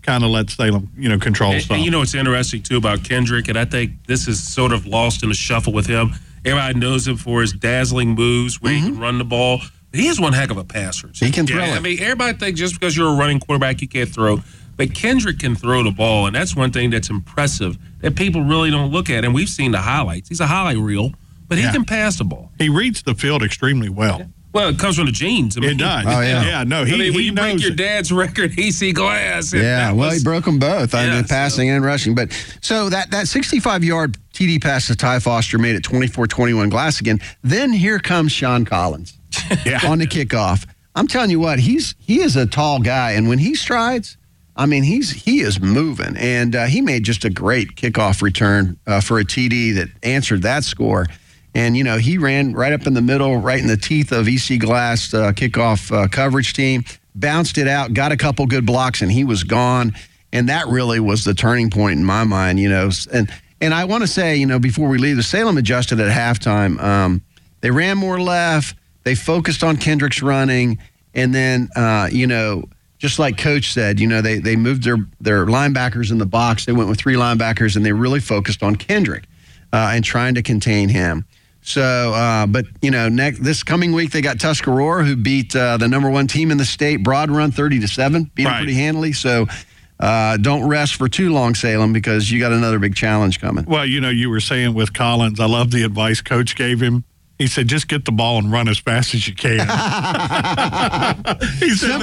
kind of let Salem, you know, control stuff. And you know what's interesting, too, about Kendrick, and I think this is sort of lost in the shuffle with him. Everybody knows him for his dazzling moves where he can run the ball. But he is one heck of a passer. So he can throw it. I mean, everybody thinks just because you're a running quarterback, you can't throw. But Kendrick can throw the ball, and that's one thing that's impressive that people really don't look at. And we've seen the highlights. He's a highlight reel, but he can pass the ball. He reads the field extremely well. Yeah. Well, it comes from the genes. I mean, it does. Oh, yeah. Yeah, no, he knows. Break your dad's record, E.C. Glass. Yeah, well, he broke them both, passing and rushing. But so that 65-yard TD pass to Ty Foster made it 24-21 Glass again. Then here comes Sean Collins on the kickoff. I'm telling you what, he is a tall guy, and when he strides, I mean, he is moving. And he made just a great kickoff return for a TD that answered that score. And, you know, he ran right up in the middle, right in the teeth of E.C. Glass kickoff coverage team, bounced it out, got a couple good blocks, and he was gone. And that really was the turning point in my mind, you know. And I want to say, you know, before we leave, the Salem adjusted at halftime. They ran more left. They focused on Kendrick's running. And then, you know, just like Coach said, you know, they moved their linebackers in the box. They went with three linebackers, and they really focused on Kendrick and trying to contain him. So, but, you know, this coming week they got Tuscarora, who beat the number one team in the state, Broad Run 30-7, beat them pretty handily. So don't rest for too long, Salem, because you got another big challenge coming. Well, you know, you were saying with Collins, I love the advice Coach gave him. He said, just get the ball and run as fast as you can. He said,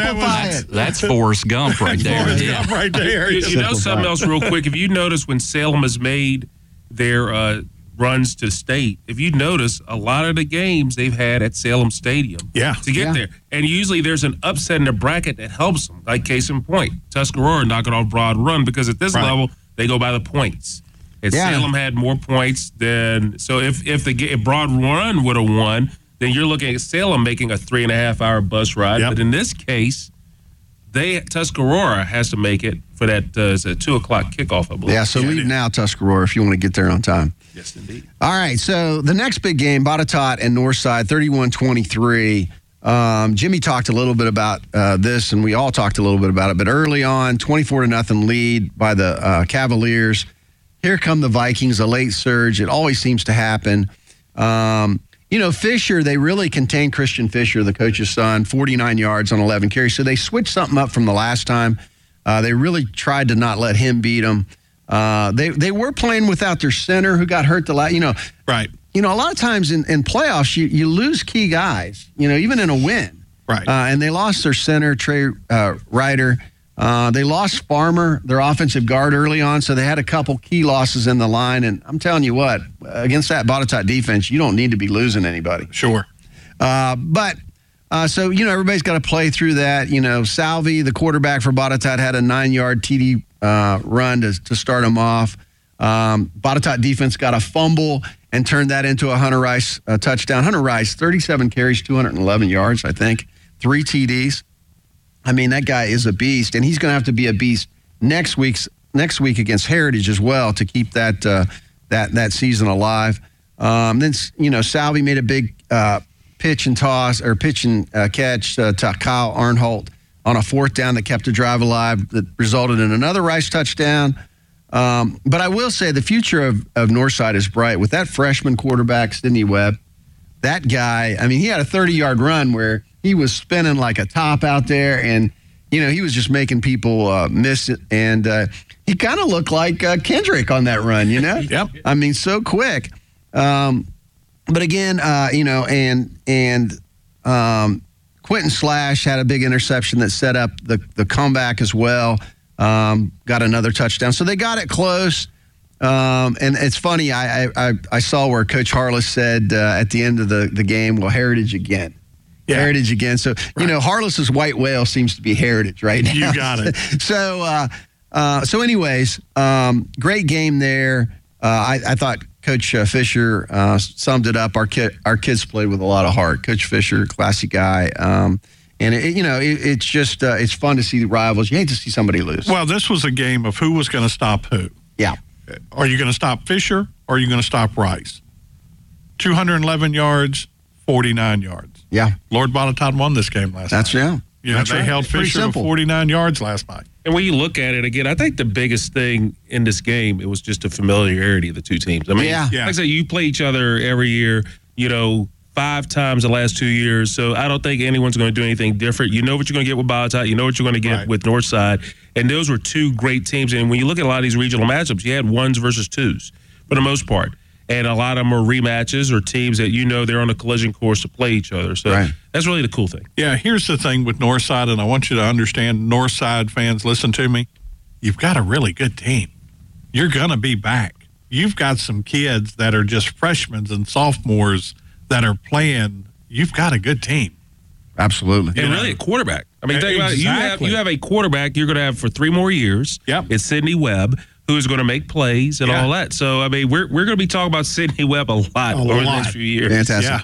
that's Forrest Gump right there. Forrest Gump right there. You know something else real quick? If you notice when Salem has made their runs to state. If you notice, a lot of the games they've had at Salem Stadium to get there. And usually there's an upset in the bracket that helps them. Like case in point, Tuscarora knocking off Broad Run because at this level, they go by the points. And Salem had more points than... So if Broad Run would have won, then you're looking at Salem making a 3.5-hour bus ride. But in this case, Tuscarora has to make it for that it's a 2 o'clock kickoff, I believe. Yeah, so leave now, Tuscarora, if you want to get there on time. Yes, indeed. All right, so the next big game, Botetourt and Northside, 31-23. Jimmy talked a little bit about this, and we all talked a little bit about it, but early on, 24-0 lead by the Cavaliers. Here come the Vikings, a late surge. It always seems to happen. You know, Fisher, they really contained Christian Fisher, the coach's son, 49 yards on 11 carries. So they switched something up from the last time. They really tried to not let him beat them. They were playing without their center who got hurt the last, you know. Right. You know, a lot of times in playoffs, you lose key guys, you know, even in a win. Right. And they lost their center, Trey Ryder. They lost Farmer, their offensive guard, early on, so they had a couple key losses in the line. And I'm telling you what, against that Botetourt defense, you don't need to be losing anybody. Sure. So, you know, everybody's got to play through that. You know, Salvi, the quarterback for Botetourt, had a 9-yard TD run to start him off. Botetourt defense got a fumble and turned that into a Hunter Rice touchdown. Hunter Rice, 37 carries, 211 yards, I think, 3 TDs. I mean, that guy is a beast, and he's going to have to be a beast next week against Heritage as well to keep that that season alive. Then, you know, Salvi made a big pitch and catch to Kyle Arnholt on a 4th down that kept the drive alive that resulted in another Rice touchdown. But I will say the future of Northside is bright with that freshman quarterback, Sidney Webb. That guy, I mean, he had a 30-yard run where he was spinning like a top out there, and, you know, he was just making people miss it. And he kind of looked like Kendrick on that run, you know? Yep. I mean, so quick. But again, you know, and Quentin Slash had a big interception that set up the comeback as well. Got another touchdown. So they got it close. And it's funny, I saw where Coach Harless said at the end of the game, well, Heritage again. Yeah. Heritage again. So, right. You know, Harless's white whale seems to be Heritage right now. You got it. So anyways, great game there. I thought Coach Fisher summed it up. Our kids played with a lot of heart. Coach Fisher, classy guy. And, it's just it's fun to see the rivals. You hate to see somebody lose. Well, this was a game of who was going to stop who. Yeah. Are you going to stop Fisher or are you going to stop Rice? 211 yards, 49 yards. Yeah. Lord Botetourt won this game last night. That's right. You know, they held Fisher to 49 yards last night. And when you look at it again, I think the biggest thing in this game, it was just the familiarity of the two teams. I mean, like I said, you play each other every year, you know, 5 times the last 2 years. So I don't think anyone's going to do anything different. You know what you're going to get with Botetourt. You know what you're going to get with Northside. And those were 2 great teams. And when you look at a lot of these regional matchups, you had 1s versus 2s for the most part. And a lot of them are rematches or teams that you know they're on a collision course to play each other. So that's really the cool thing. Yeah, here's the thing with Northside, and I want you to understand, Northside fans, listen to me. You've got a really good team. You're going to be back. You've got some kids that are just freshmen and sophomores that are playing. You've got a good team. Absolutely. And really a quarterback. I mean, think about it. You have a quarterback you're going to have for 3 more years. Yep. It's Sidney Webb, who's going to make plays and all that. So, I mean, we're going to be talking about Sidney Webb a lot over the next few years. Fantastic. Yeah.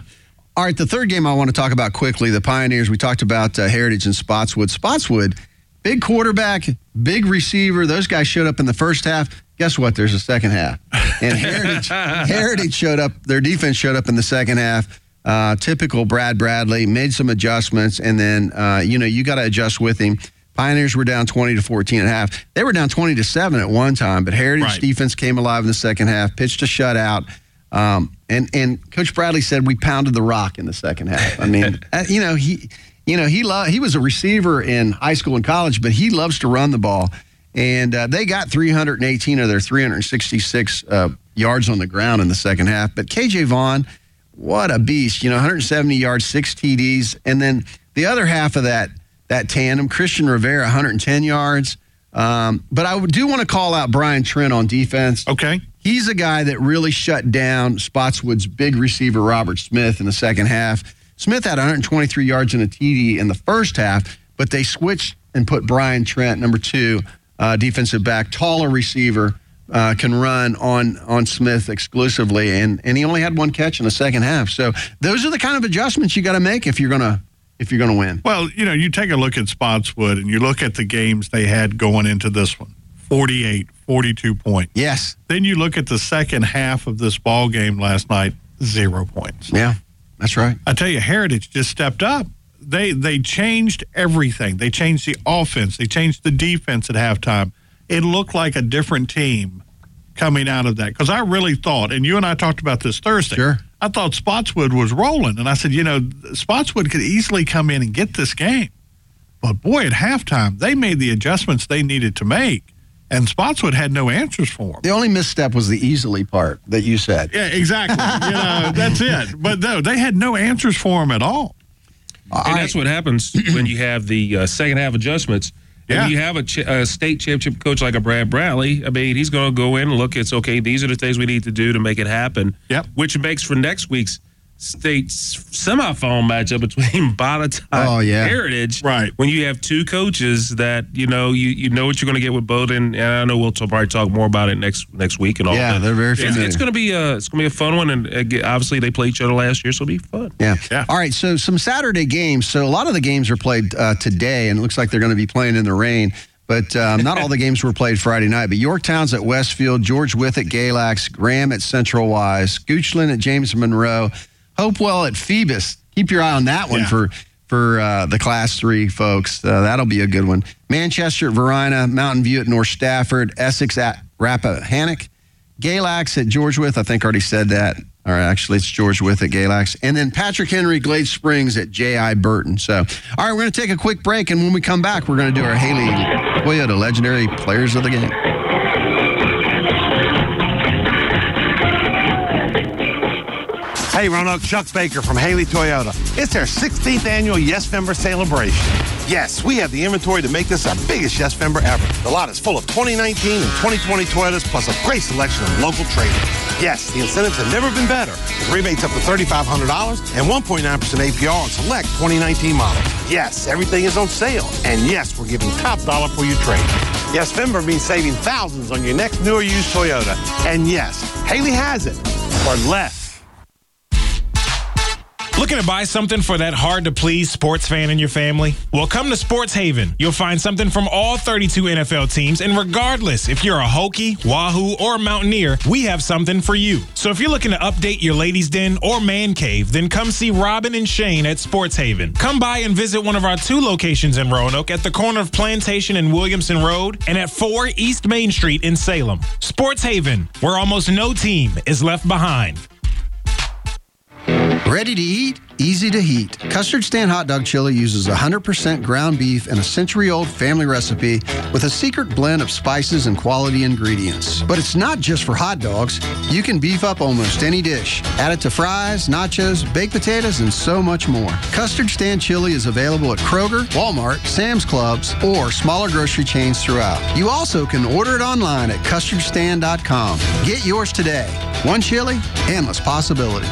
All right, the third game I want to talk about quickly, the Pioneers. We talked about Heritage and Spotswood. Spotswood, big quarterback, big receiver. Those guys showed up in the first half. Guess what? There's a second half. And Heritage showed up. Their defense showed up in the second half. Typical Brad Bradley, made some adjustments, and then, you got to adjust with him. Pioneers were down 20-14.5. They were down 20-7 at one time, but Heritage defense came alive in the second half, pitched a shutout. And Coach Bradley said we pounded the rock in the second half. I mean, he was a receiver in high school and college, but he loves to run the ball. And they got 318 of their 366 yards on the ground in the second half. But KJ Vaughn, what a beast! You know, 170 yards, 6 TDs, and then the other half of that tandem, Christian Rivera, 110 yards. But I do want to call out Brian Trent on defense. Okay. He's a guy that really shut down Spotswood's big receiver, Robert Smith, in the second half. Smith had 123 yards and a TD in the first half, but they switched and put Brian Trent, number 2, defensive back, taller receiver, can run on Smith exclusively. And he only had 1 catch in the second half. So those are the kind of adjustments you got to make if you're going to if you're going to win? Well, you know, you take a look at Spotswood and you look at the games they had going into this one. 48, 42 points. Yes. Then you look at the second half of this ball game last night, 0 points. Yeah, that's right. I tell you, Heritage just stepped up. They changed everything. They changed the offense. They changed the defense at halftime. It looked like a different team coming out of that. Because I really thought, and you and I talked about this Thursday. Sure. I thought Spotswood was rolling. And I said, you know, Spotswood could easily come in and get this game. But, boy, at halftime, they made the adjustments they needed to make. And Spotswood had no answers for him. The only misstep was the easily part that you said. Yeah, exactly. You know, that's it. But, no, they had no answers for him at all. And that's what happens when you have the second half adjustments. Yeah. And you have a state championship coach like a Brad Bradley. I mean, he's going to go in and look. It's okay. These are the things we need to do to make it happen. Yep. Which makes for next week's state semifinal matchup between Botetourt and Heritage. Right. When you have two coaches that you know what you're going to get with Bowden, and I know we'll probably talk more about it next week and all. Yeah, they're very fun. It's going to be a fun one, and obviously they played each other last year, so it'll be fun. Yeah. All right. So some Saturday games. So a lot of the games are played today, and it looks like they're going to be playing in the rain. But not all the games were played Friday night. But Yorktown's at Westfield, George Wythe at Galax, Graham at Central Wise, Goochland at James Monroe, Hopewell at Phoebus. Keep your eye on that one for the Class 3 folks. That'll be a good one. Manchester at Verina, Mountain View at North Stafford, Essex at Rappahannock, Galax at George Wythe. I think I already said that. All right, actually, it's George Wythe at Galax. And then Patrick Henry, Glade Springs at J.I. Burton. So, all right, we're going to take a quick break, and when we come back, we're going to do our Haley Toyota Legendary Players of the Game. Hey, Roanoke, Chuck Baker from Haley Toyota. It's our 16th annual Yes Fember celebration. Yes, we have the inventory to make this our biggest Yes Fember ever. The lot is full of 2019 and 2020 Toyotas, plus a great selection of local trade-ins. Yes, the incentives have never been better, with rebates up to $3,500 and 1.9% APR on select 2019 models. Yes, everything is on sale, and yes, we're giving top dollar for your trade-in. Yes, Fember means saving thousands on your next new or used Toyota. And yes, Haley has it, for less. Looking to buy something for that hard-to-please sports fan in your family? Well, come to Sports Haven. You'll find something from all 32 NFL teams, and regardless if you're a Hokie, Wahoo, or Mountaineer, we have something for you. So if you're looking to update your ladies' den or man cave, then come see Robin and Shane at Sports Haven. Come by and visit one of our 2 locations in Roanoke at the corner of Plantation and Williamson Road and at 4 East Main Street in Salem. Sports Haven, where almost no team is left behind. Ready to eat, easy to heat. Custard Stand Hot Dog Chili uses 100% ground beef and a century-old family recipe with a secret blend of spices and quality ingredients. But it's not just for hot dogs. You can beef up almost any dish. Add it to fries, nachos, baked potatoes, and so much more. Custard Stand Chili is available at Kroger, Walmart, Sam's Clubs, or smaller grocery chains throughout. You also can order it online at custardstand.com. Get yours today. One chili, endless possibilities.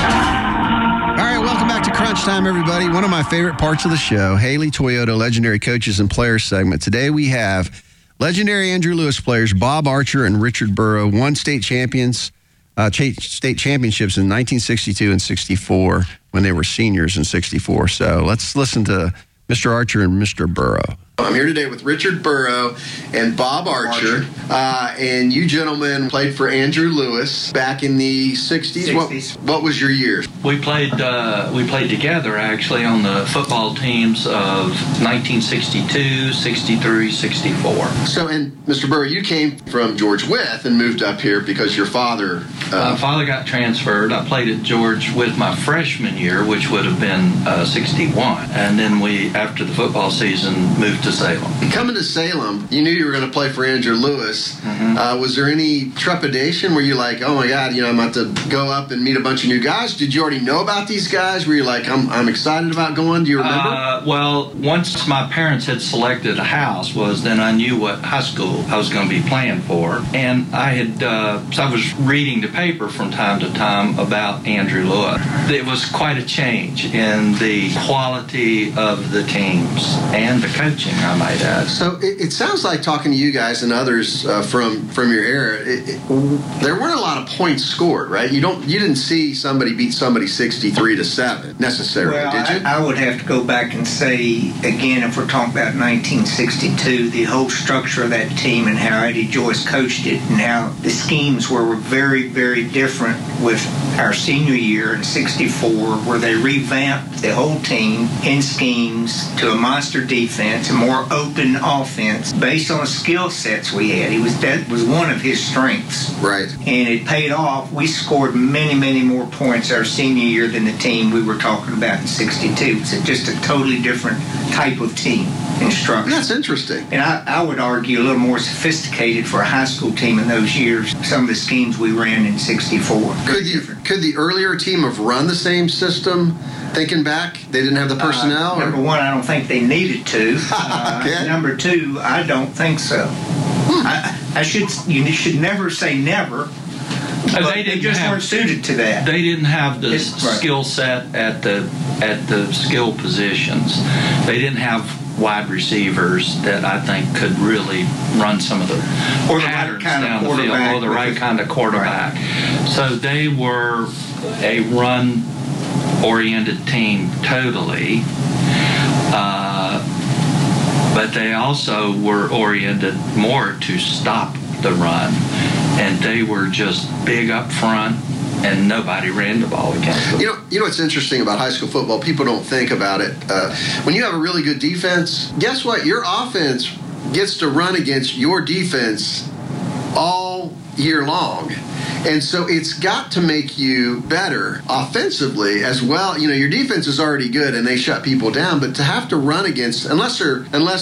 All right, welcome back to Crunch Time, everybody. One of my favorite parts of the show, Haley Toyota Legendary Coaches and Players segment. Today we have legendary Andrew Lewis players Bob Archer and Richard Burrow, won state championships in 1962 and 64 when they were seniors in 64. So let's listen to Mr. Archer and Mr. Burrow. I'm here today with Richard Burrow and Bob Archer. And you gentlemen played for Andrew Lewis back in the 60s. What was your year? We played together, actually, on the football teams of 1962, 63, 64. So, and Mr. Burrow, you came from George Wythe and moved up here because your father... my father got transferred. I played at George Wythe my freshman year, which would have been 61. And then we, after the football season, moved to Salem. Coming to Salem, you knew you were going to play for Andrew Lewis. Mm-hmm. Was there any trepidation? Were you like, oh my God, you know, I'm about to go up and meet a bunch of new guys? Did you already know about these guys? Were you like, I'm excited about going? Do you remember? Well, once my parents had selected a house, then I knew what high school I was going to be playing for, and I had I was reading the paper from time to time about Andrew Lewis. It was quite a change in the quality of the teams and the coaching. I might add. So it sounds like, talking to you guys and others from your era, there weren't a lot of points scored, right? You didn't see somebody beat somebody 63-7 necessarily, well, did you? I would have to go back and say again, if we're talking about 1962, the whole structure of that team and how Eddie Joyce coached it, and how the schemes were very, very different with our senior year in '64, where they revamped the whole team in schemes to a monster defense and more open offense based on the skill sets we had. That was one of his strengths. Right. And it paid off. We scored many, many more points our senior year than the team we were talking about in '62. It's just a totally different type of team and structure. That's interesting. And I would argue a little more sophisticated for a high school team in those years, some of the schemes we ran in '64. Could the earlier team have run the same system? Thinking back, they didn't have the personnel? Number one, I don't think they needed to. Okay. Number two, I don't think so. You should never say never. But they just weren't suited to that. They didn't have the skill set at the skill positions. They didn't have wide receivers that I think could really run some of the patterns down the field, or the right kind of quarterback. So they were a run-oriented team totally, but they also were oriented more to stop the run, and they were just big up front, and nobody ran the ball against them. You know what's interesting about high school football? People don't think about it. When you have a really good defense, guess what? Your offense gets to run against your defense all year long. And so it's got to make you better offensively as well. You know, your defense is already good and they shut people down, but to have to run against, unless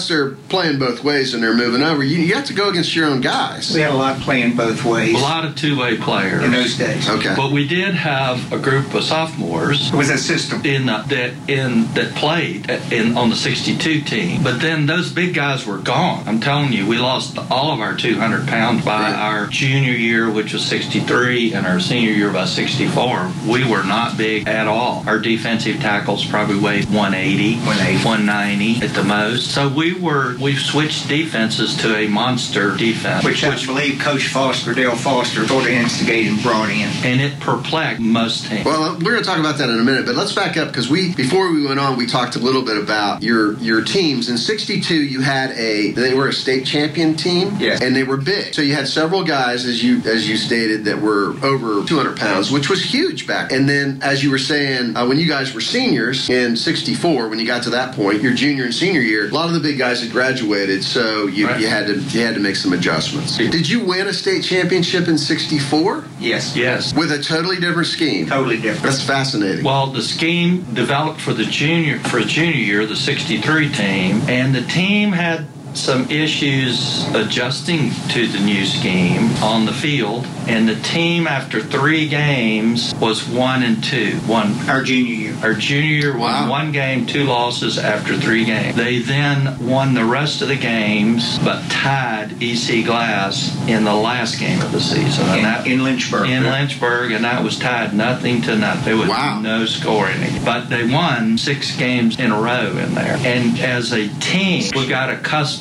they're playing both ways and they're moving over, you have to go against your own guys. We had a lot playing both ways. A lot of two-way players. In those days. Okay. But we did have a group of sophomores. It was a system. That played on the 62 team. But then those big guys were gone. I'm telling you, we lost all of our 200 pounds by our junior year, which was 62. And our senior year by 64, we were not big at all. Our defensive tackles probably weighed 180, 190 at the most. So we've switched defenses to a monster defense. Which I believe Coach Foster, Dale Foster, sort of instigated and brought in. And it perplexed most teams. Well, we're going to talk about that in a minute, but let's back up, because before we went on, we talked a little bit about your teams. In 62, you had they were a state champion team, yeah, and they were big. So you had several guys, as you stated, that were over 200 pounds, which was huge back. And then, as you were saying, when you guys were seniors in 64, when you got to that point, your junior and senior year, a lot of the big guys had graduated, so you had to make some adjustments. Did you win a state championship in 64? Yes. With a totally different scheme. Totally different. That's fascinating. Well, the scheme developed for the junior year, the 63 team, and the team had some issues adjusting to the new scheme on the field, and the team after 3 games was 1-2. Our junior year. Our junior year won 1 game, 2 losses after 3 games. They then won the rest of the games, but tied E.C. Glass in the last game of the season. In Lynchburg. In Lynchburg, and that was tied 0-0. There was no scoring. But they won 6 games in a row in there. And as a team, we got accustomed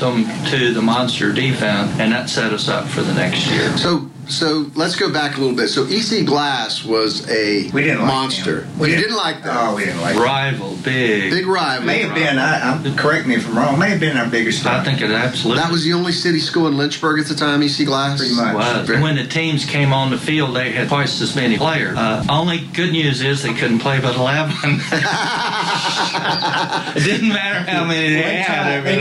to the monster defense, and that set us up for the next year. So let's go back a little bit. So E.C. Glass was a monster. We didn't like that. Oh, we didn't like that. Rival, big rival. Correct me if I'm wrong, may have been our biggest rival. I think it absolutely. That was the only city school in Lynchburg at the time, E.C. Glass? Pretty much. Well, when the teams came on the field, they had twice as many players. Only good news is they couldn't play but 11. It didn't matter how many they had over there. They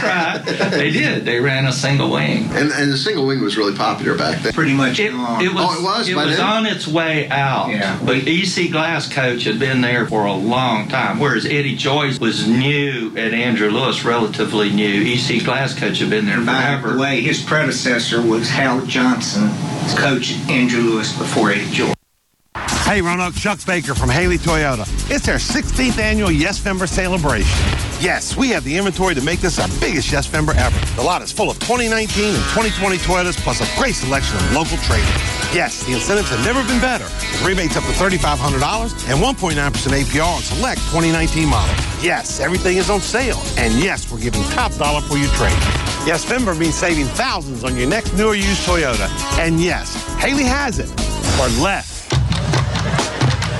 tried. They did. They ran a single wing. And the single wing was really popular back then. Pretty much it was on its way out. Yeah. But E.C. Glass coach had been there for a long time, whereas Eddie Joyce was new at Andrew Lewis, relatively new. E.C. Glass coach had been there forever. By the way, his predecessor was Hal Johnson, coach Andrew Lewis before Eddie Joyce. Hey, Roanoke, Chuck Baker from Haley Toyota. It's our 16th annual Yes Member celebration. Yes, we have the inventory to make this our biggest Yes Fember ever. The lot is full of 2019 and 2020 Toyotas, plus a great selection of local trade-ins. Yes, the incentives have never been better, with rebates up to $3,500 and 1.9% APR on select 2019 models. Yes, everything is on sale, and yes, we're giving top dollar for your trade. Yes Fember means saving thousands on your next new or used Toyota. And yes, Haley has it, or less.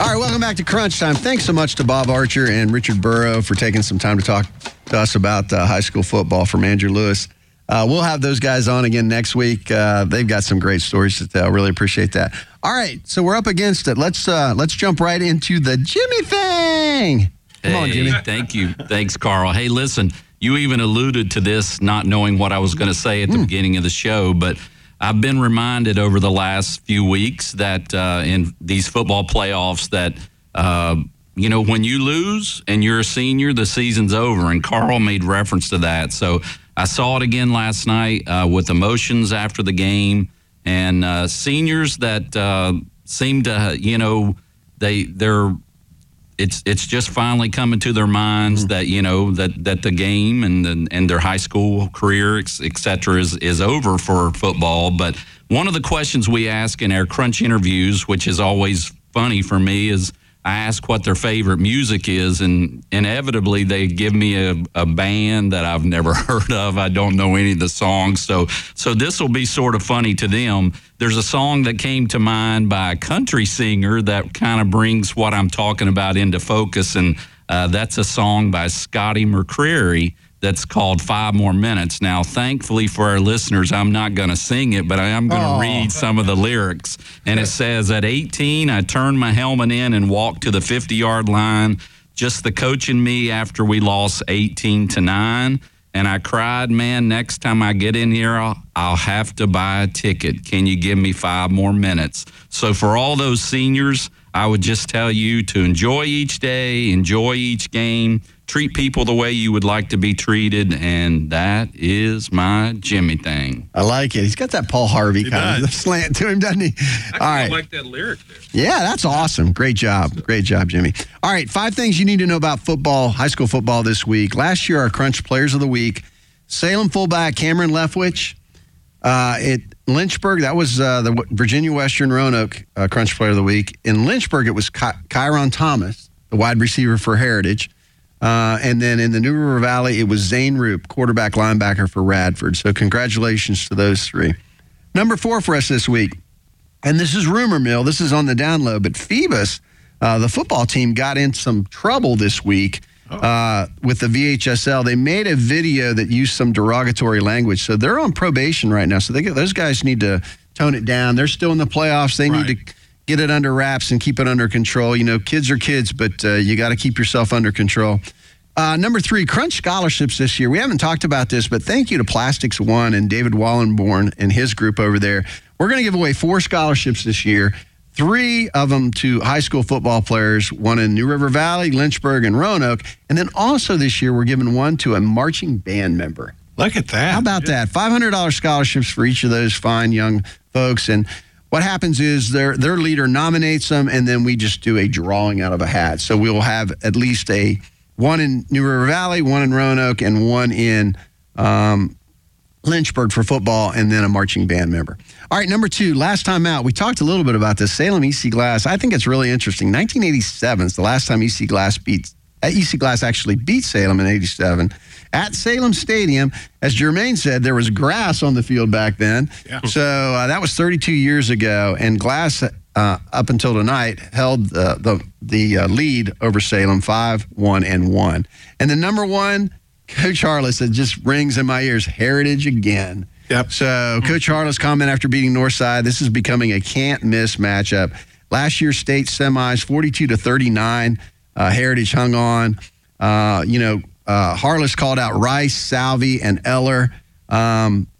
All right, welcome back to Crunch Time. Thanks so much to Bob Archer and Richard Burrow for taking some time to talk to us about high school football from Andrew Lewis. We'll have those guys on again next week. They've got some great stories to tell. Really appreciate that. All right, so we're up against it. Let's jump right into the Jimmy thing. Come on, Jimmy. Thank you. Thanks, Carl. Hey, listen, you even alluded to this not knowing what I was going to say at the beginning of the show, but I've been reminded over the last few weeks that in these football playoffs that, you know, when you lose and you're a senior, the season's over, and Carl made reference to that. So I saw it again last night with emotions after the game, and seniors that seem to, you know, it's just finally coming to their minds that, you know, that the game and their high school career, et cetera, is over for football. But one of the questions we ask in our Crunch interviews, which is always funny for me, is I ask what their favorite music is, and inevitably they give me a band that I've never heard of. I don't know any of the songs, so this will be sort of funny to them. There's a song that came to mind by a country singer that kind of brings what I'm talking about into focus, and that's a song by Scotty McCreery that's called 5 More Minutes. Now, thankfully for our listeners, I'm not going to sing it, but I am going to read some of the lyrics. And it says, at 18, I turned my helmet in and walked to the 50-yard line, just the coach and me after we lost 18-9. And I cried, man, next time I get in here, I'll have to buy a ticket. Can you give me 5 more minutes? So for all those seniors, I would just tell you to enjoy each day, enjoy each game, treat people the way you would like to be treated, and that is my Jimmy thing. I like it. He's got that Paul Harvey kind of slant to him, doesn't he? I like that lyric there. Yeah, that's awesome. Great job. Great job, Jimmy. All right, 5 things you need to know about football, high school football this week. Last year, our Crunch Players of the Week, Salem fullback Cameron Leftwich. At Lynchburg, that was the Virginia Western Roanoke Crunch Player of the Week. In Lynchburg, it was Kyron Thomas, the wide receiver for Heritage. And then in the New River Valley, it was Zane Roop, quarterback linebacker for Radford. So congratulations to those 3. Number 4 for us this week, and this is rumor mill. This is on the down low, but Phoebus, the football team, got in some trouble this week with the VHSL. They made a video that used some derogatory language. So they're on probation right now. So those guys need to tone it down. They're still in the playoffs. They need to get it under wraps and keep it under control. You know, kids are kids, but you got to keep yourself under control. Number 3, Crunch scholarships this year. We haven't talked about this, but thank you to Plastics One and David Wallenborn and his group over there. We're going to give away 4 scholarships this year, 3 of them to high school football players, one in New River Valley, Lynchburg, and Roanoke. And then also this year, we're giving one to a marching band member. Look at that. How about that? $500 scholarships for each of those fine young folks. And what happens is their leader nominates them, and then we just do a drawing out of a hat. So we will have at least one in New River Valley, one in Roanoke, and one in Lynchburg for football, and then a marching band member. All right, number 2, last time out, we talked a little bit about this, Salem E.C. Glass. I think it's really interesting. 1987 is the last time E.C. Glass actually beat Salem in 87. At Salem Stadium, as Jermaine said, there was grass on the field back then. Yeah. So that was 32 years ago, and Glass, up until tonight, held the lead over Salem 5-1-1. And the number 1, Coach Harless, it just rings in my ears, Heritage again. Yep. So Coach Harless' comment after beating Northside, this is becoming a can't-miss matchup. Last year's state semis, 42-39. Heritage hung on. Harless called out Rice, Salvey, and Eller in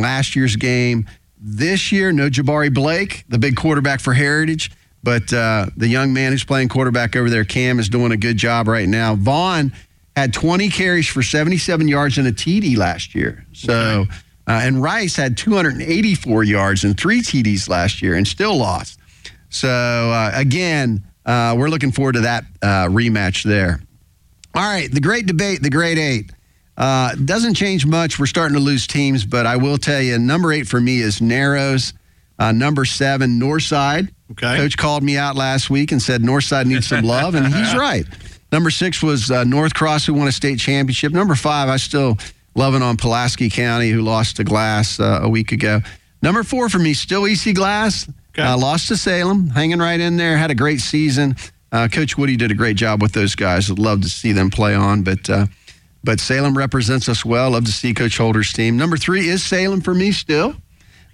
last year's game. This year, no Jabari Blake, the big quarterback for Heritage, but the young man who's playing quarterback over there, Cam, is doing a good job right now. Vaughn had 20 carries for 77 yards and a TD last year. So, and Rice had 284 yards and 3 TDs last year and still lost. So, again, we're looking forward to that rematch there. All right, the great debate, the grade eight. Doesn't change much. We're starting to lose teams, but I will tell you, number 8 for me is Narrows. Number 7, Northside. Okay. Coach called me out last week and said Northside needs some love, and he's right. Number 6 was North Cross, who won a state championship. Number 5, I still loving on Pulaski County, who lost to Glass a week ago. Number 4 for me, still E.C. Glass. Okay. Lost to Salem, hanging right in there, had a great season. Coach Woody did a great job with those guys. I'd love to see them play on, but Salem represents us well. Love to see Coach Holter's team. Number 3 is Salem for me still.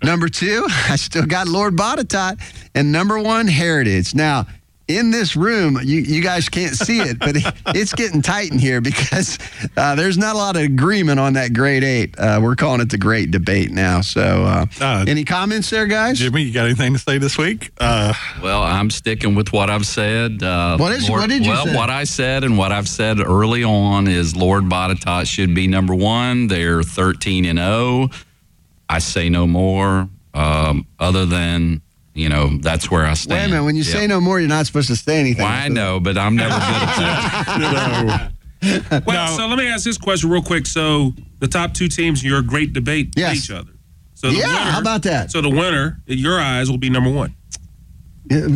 Number 2, I still got Lord Botetourt. And number 1, Heritage. Now, in this room, you guys can't see it, but it's getting tight in here because there's not a lot of agreement on that grade 8. We're calling it the great debate now. So any comments there, guys? Jimmy, you got anything to say this week? Well, I'm sticking with what I've said. What did you say? What I said and what I've said early on is Lord Botetourt should be number 1. They're 13-0. I say no more other than... You know, that's where I stand. Wait a minute. When you say no more, you're not supposed to say anything. Well, I know, but I'm never good at that. So let me ask this question real quick. So the top two teams in your great debate play each other. So the winner, how about that? So the winner, in your eyes, will be number 1.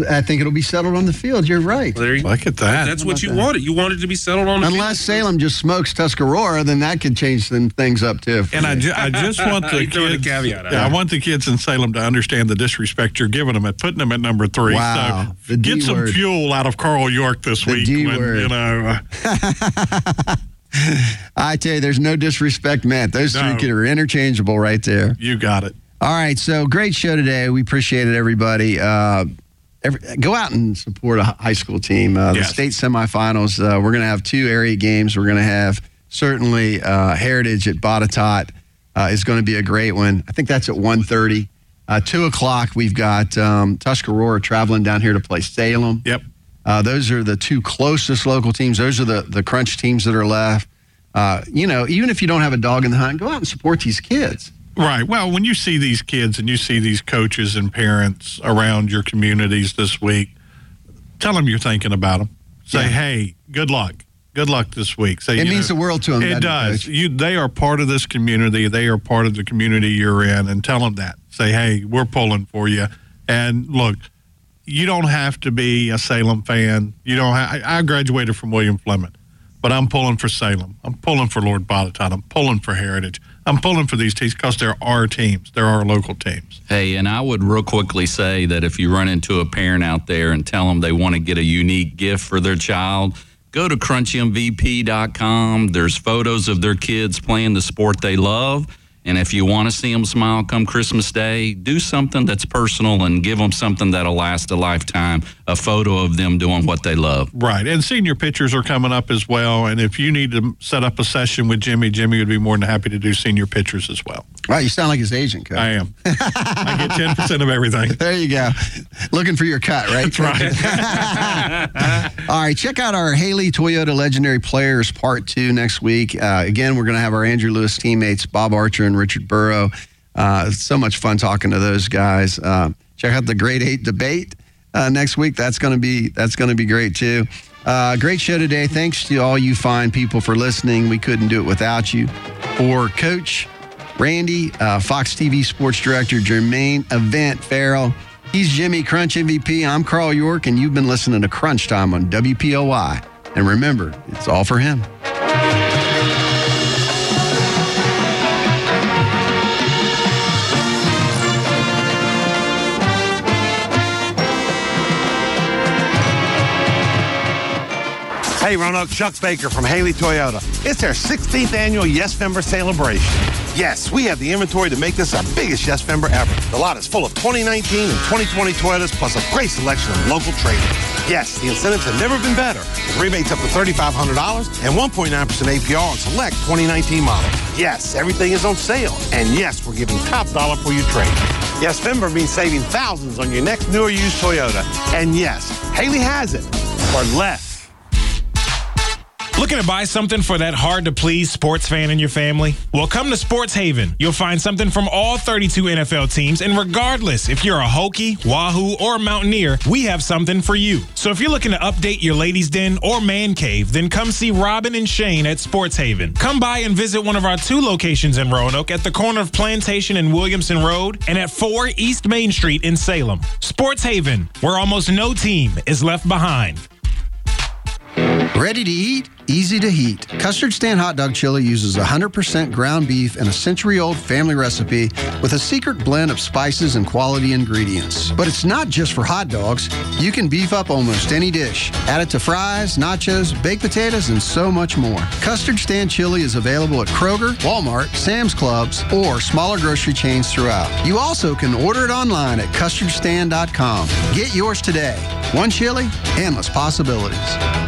I think it'll be settled on the field. You're right. Well, look at that. That's what you wanted. You wanted it to be settled on the field. Unless Salem just smokes Tuscarora, then that could change some things up, too. And I just want the kids, caveat, I want the kids in Salem to understand the disrespect you're giving them at putting them at number 3. Wow. So get some fuel out of Carl York this week. I tell you, there's no disrespect meant. Those three are interchangeable right there. You got it. All right, so great show today. We appreciate it, everybody. Go out and support a high school team. The state semifinals, we're going to have 2 area games. We're going to have certainly Heritage at Botetourt is going to be a great one. I think that's at 1:30. 2 o'clock, we've got Tuscarora traveling down here to play Salem. Yep. Those are the 2 closest local teams. Those are the crunch teams that are left. You know, even if you don't have a dog in the hunt, go out and support these kids. Right. Well, when you see these kids and you see these coaches and parents around your communities this week, tell them you're thinking about them. Say, hey, good luck. Good luck this week. Say, it means the world to them. It does. They are part of this community. They are part of the community you're in. And tell them that. Say, hey, we're pulling for you. And, look, you don't have to be a Salem fan. You don't. I graduated from William Fleming, but I'm pulling for Salem. I'm pulling for Lord Botetourt. I'm pulling for Heritage. I'm pulling for these teams because there are teams. There are local teams. Hey, and I would real quickly say that if you run into a parent out there and tell them they want to get a unique gift for their child, go to crunchmvp.com. There's photos of their kids playing the sport they love. And if you want to see them smile come Christmas Day, do something that's personal and give them something that'll last a lifetime, a photo of them doing what they love. Right, and senior pictures are coming up as well. And if you need to set up a session with Jimmy, Jimmy would be more than happy to do senior pictures as well. Right, you sound like his agent, Coach. I am. I get 10% of everything. There you go. Looking for your cut, right? That's right. All right, check out our Haley Toyota Legendary Players Part 2 next week. Again, we're going to have our Andrew Lewis teammates, Bob Archer and Richard Burrow. It's so much fun talking to those guys. Check out the grade 8 debate next week. That's going to be great too. Great show today. Thanks to all you fine people for listening. We couldn't do it without you. For Coach Randy, Fox TV Sports Director Jermaine "Event" Ferrell. He's Jimmy Crunch MVP. I'm Carl York, and you've been listening to Crunch Time on WPOI. And remember, it's all for him. Hey, Roanoke, Chuck Baker from Haley Toyota. It's our 16th annual Yes Fember celebration. Yes, we have the inventory to make this our biggest Yes Fember ever. The lot is full of 2019 and 2020 Toyotas, plus a great selection of local trade-ins. Yes, the incentives have never been better, with rebates up to $3,500 and 1.9% APR on select 2019 models. Yes, everything is on sale, and yes, we're giving top dollar for your trade. Yes Fember means saving thousands on your next new or used Toyota. And yes, Haley has it for less. Looking to buy something for that hard-to-please sports fan in your family? Well, come to Sports Haven. You'll find something from all 32 NFL teams, and regardless if you're a Hokie, Wahoo, or Mountaineer, we have something for you. So if you're looking to update your ladies' den or man cave, then come see Robin and Shane at Sports Haven. Come by and visit one of our two locations in Roanoke at the corner of Plantation and Williamson Road and at 4 East Main Street in Salem. Sports Haven, where almost no team is left behind. Ready to eat? Easy to heat. Custard Stand Hot Dog Chili uses 100% ground beef and a century-old family recipe with a secret blend of spices and quality ingredients. But it's not just for hot dogs. You can beef up almost any dish. Add it to fries, nachos, baked potatoes, and so much more. Custard Stand Chili is available at Kroger, Walmart, Sam's Clubs, or smaller grocery chains throughout. You also can order it online at custardstand.com. Get yours today. One chili, endless possibilities.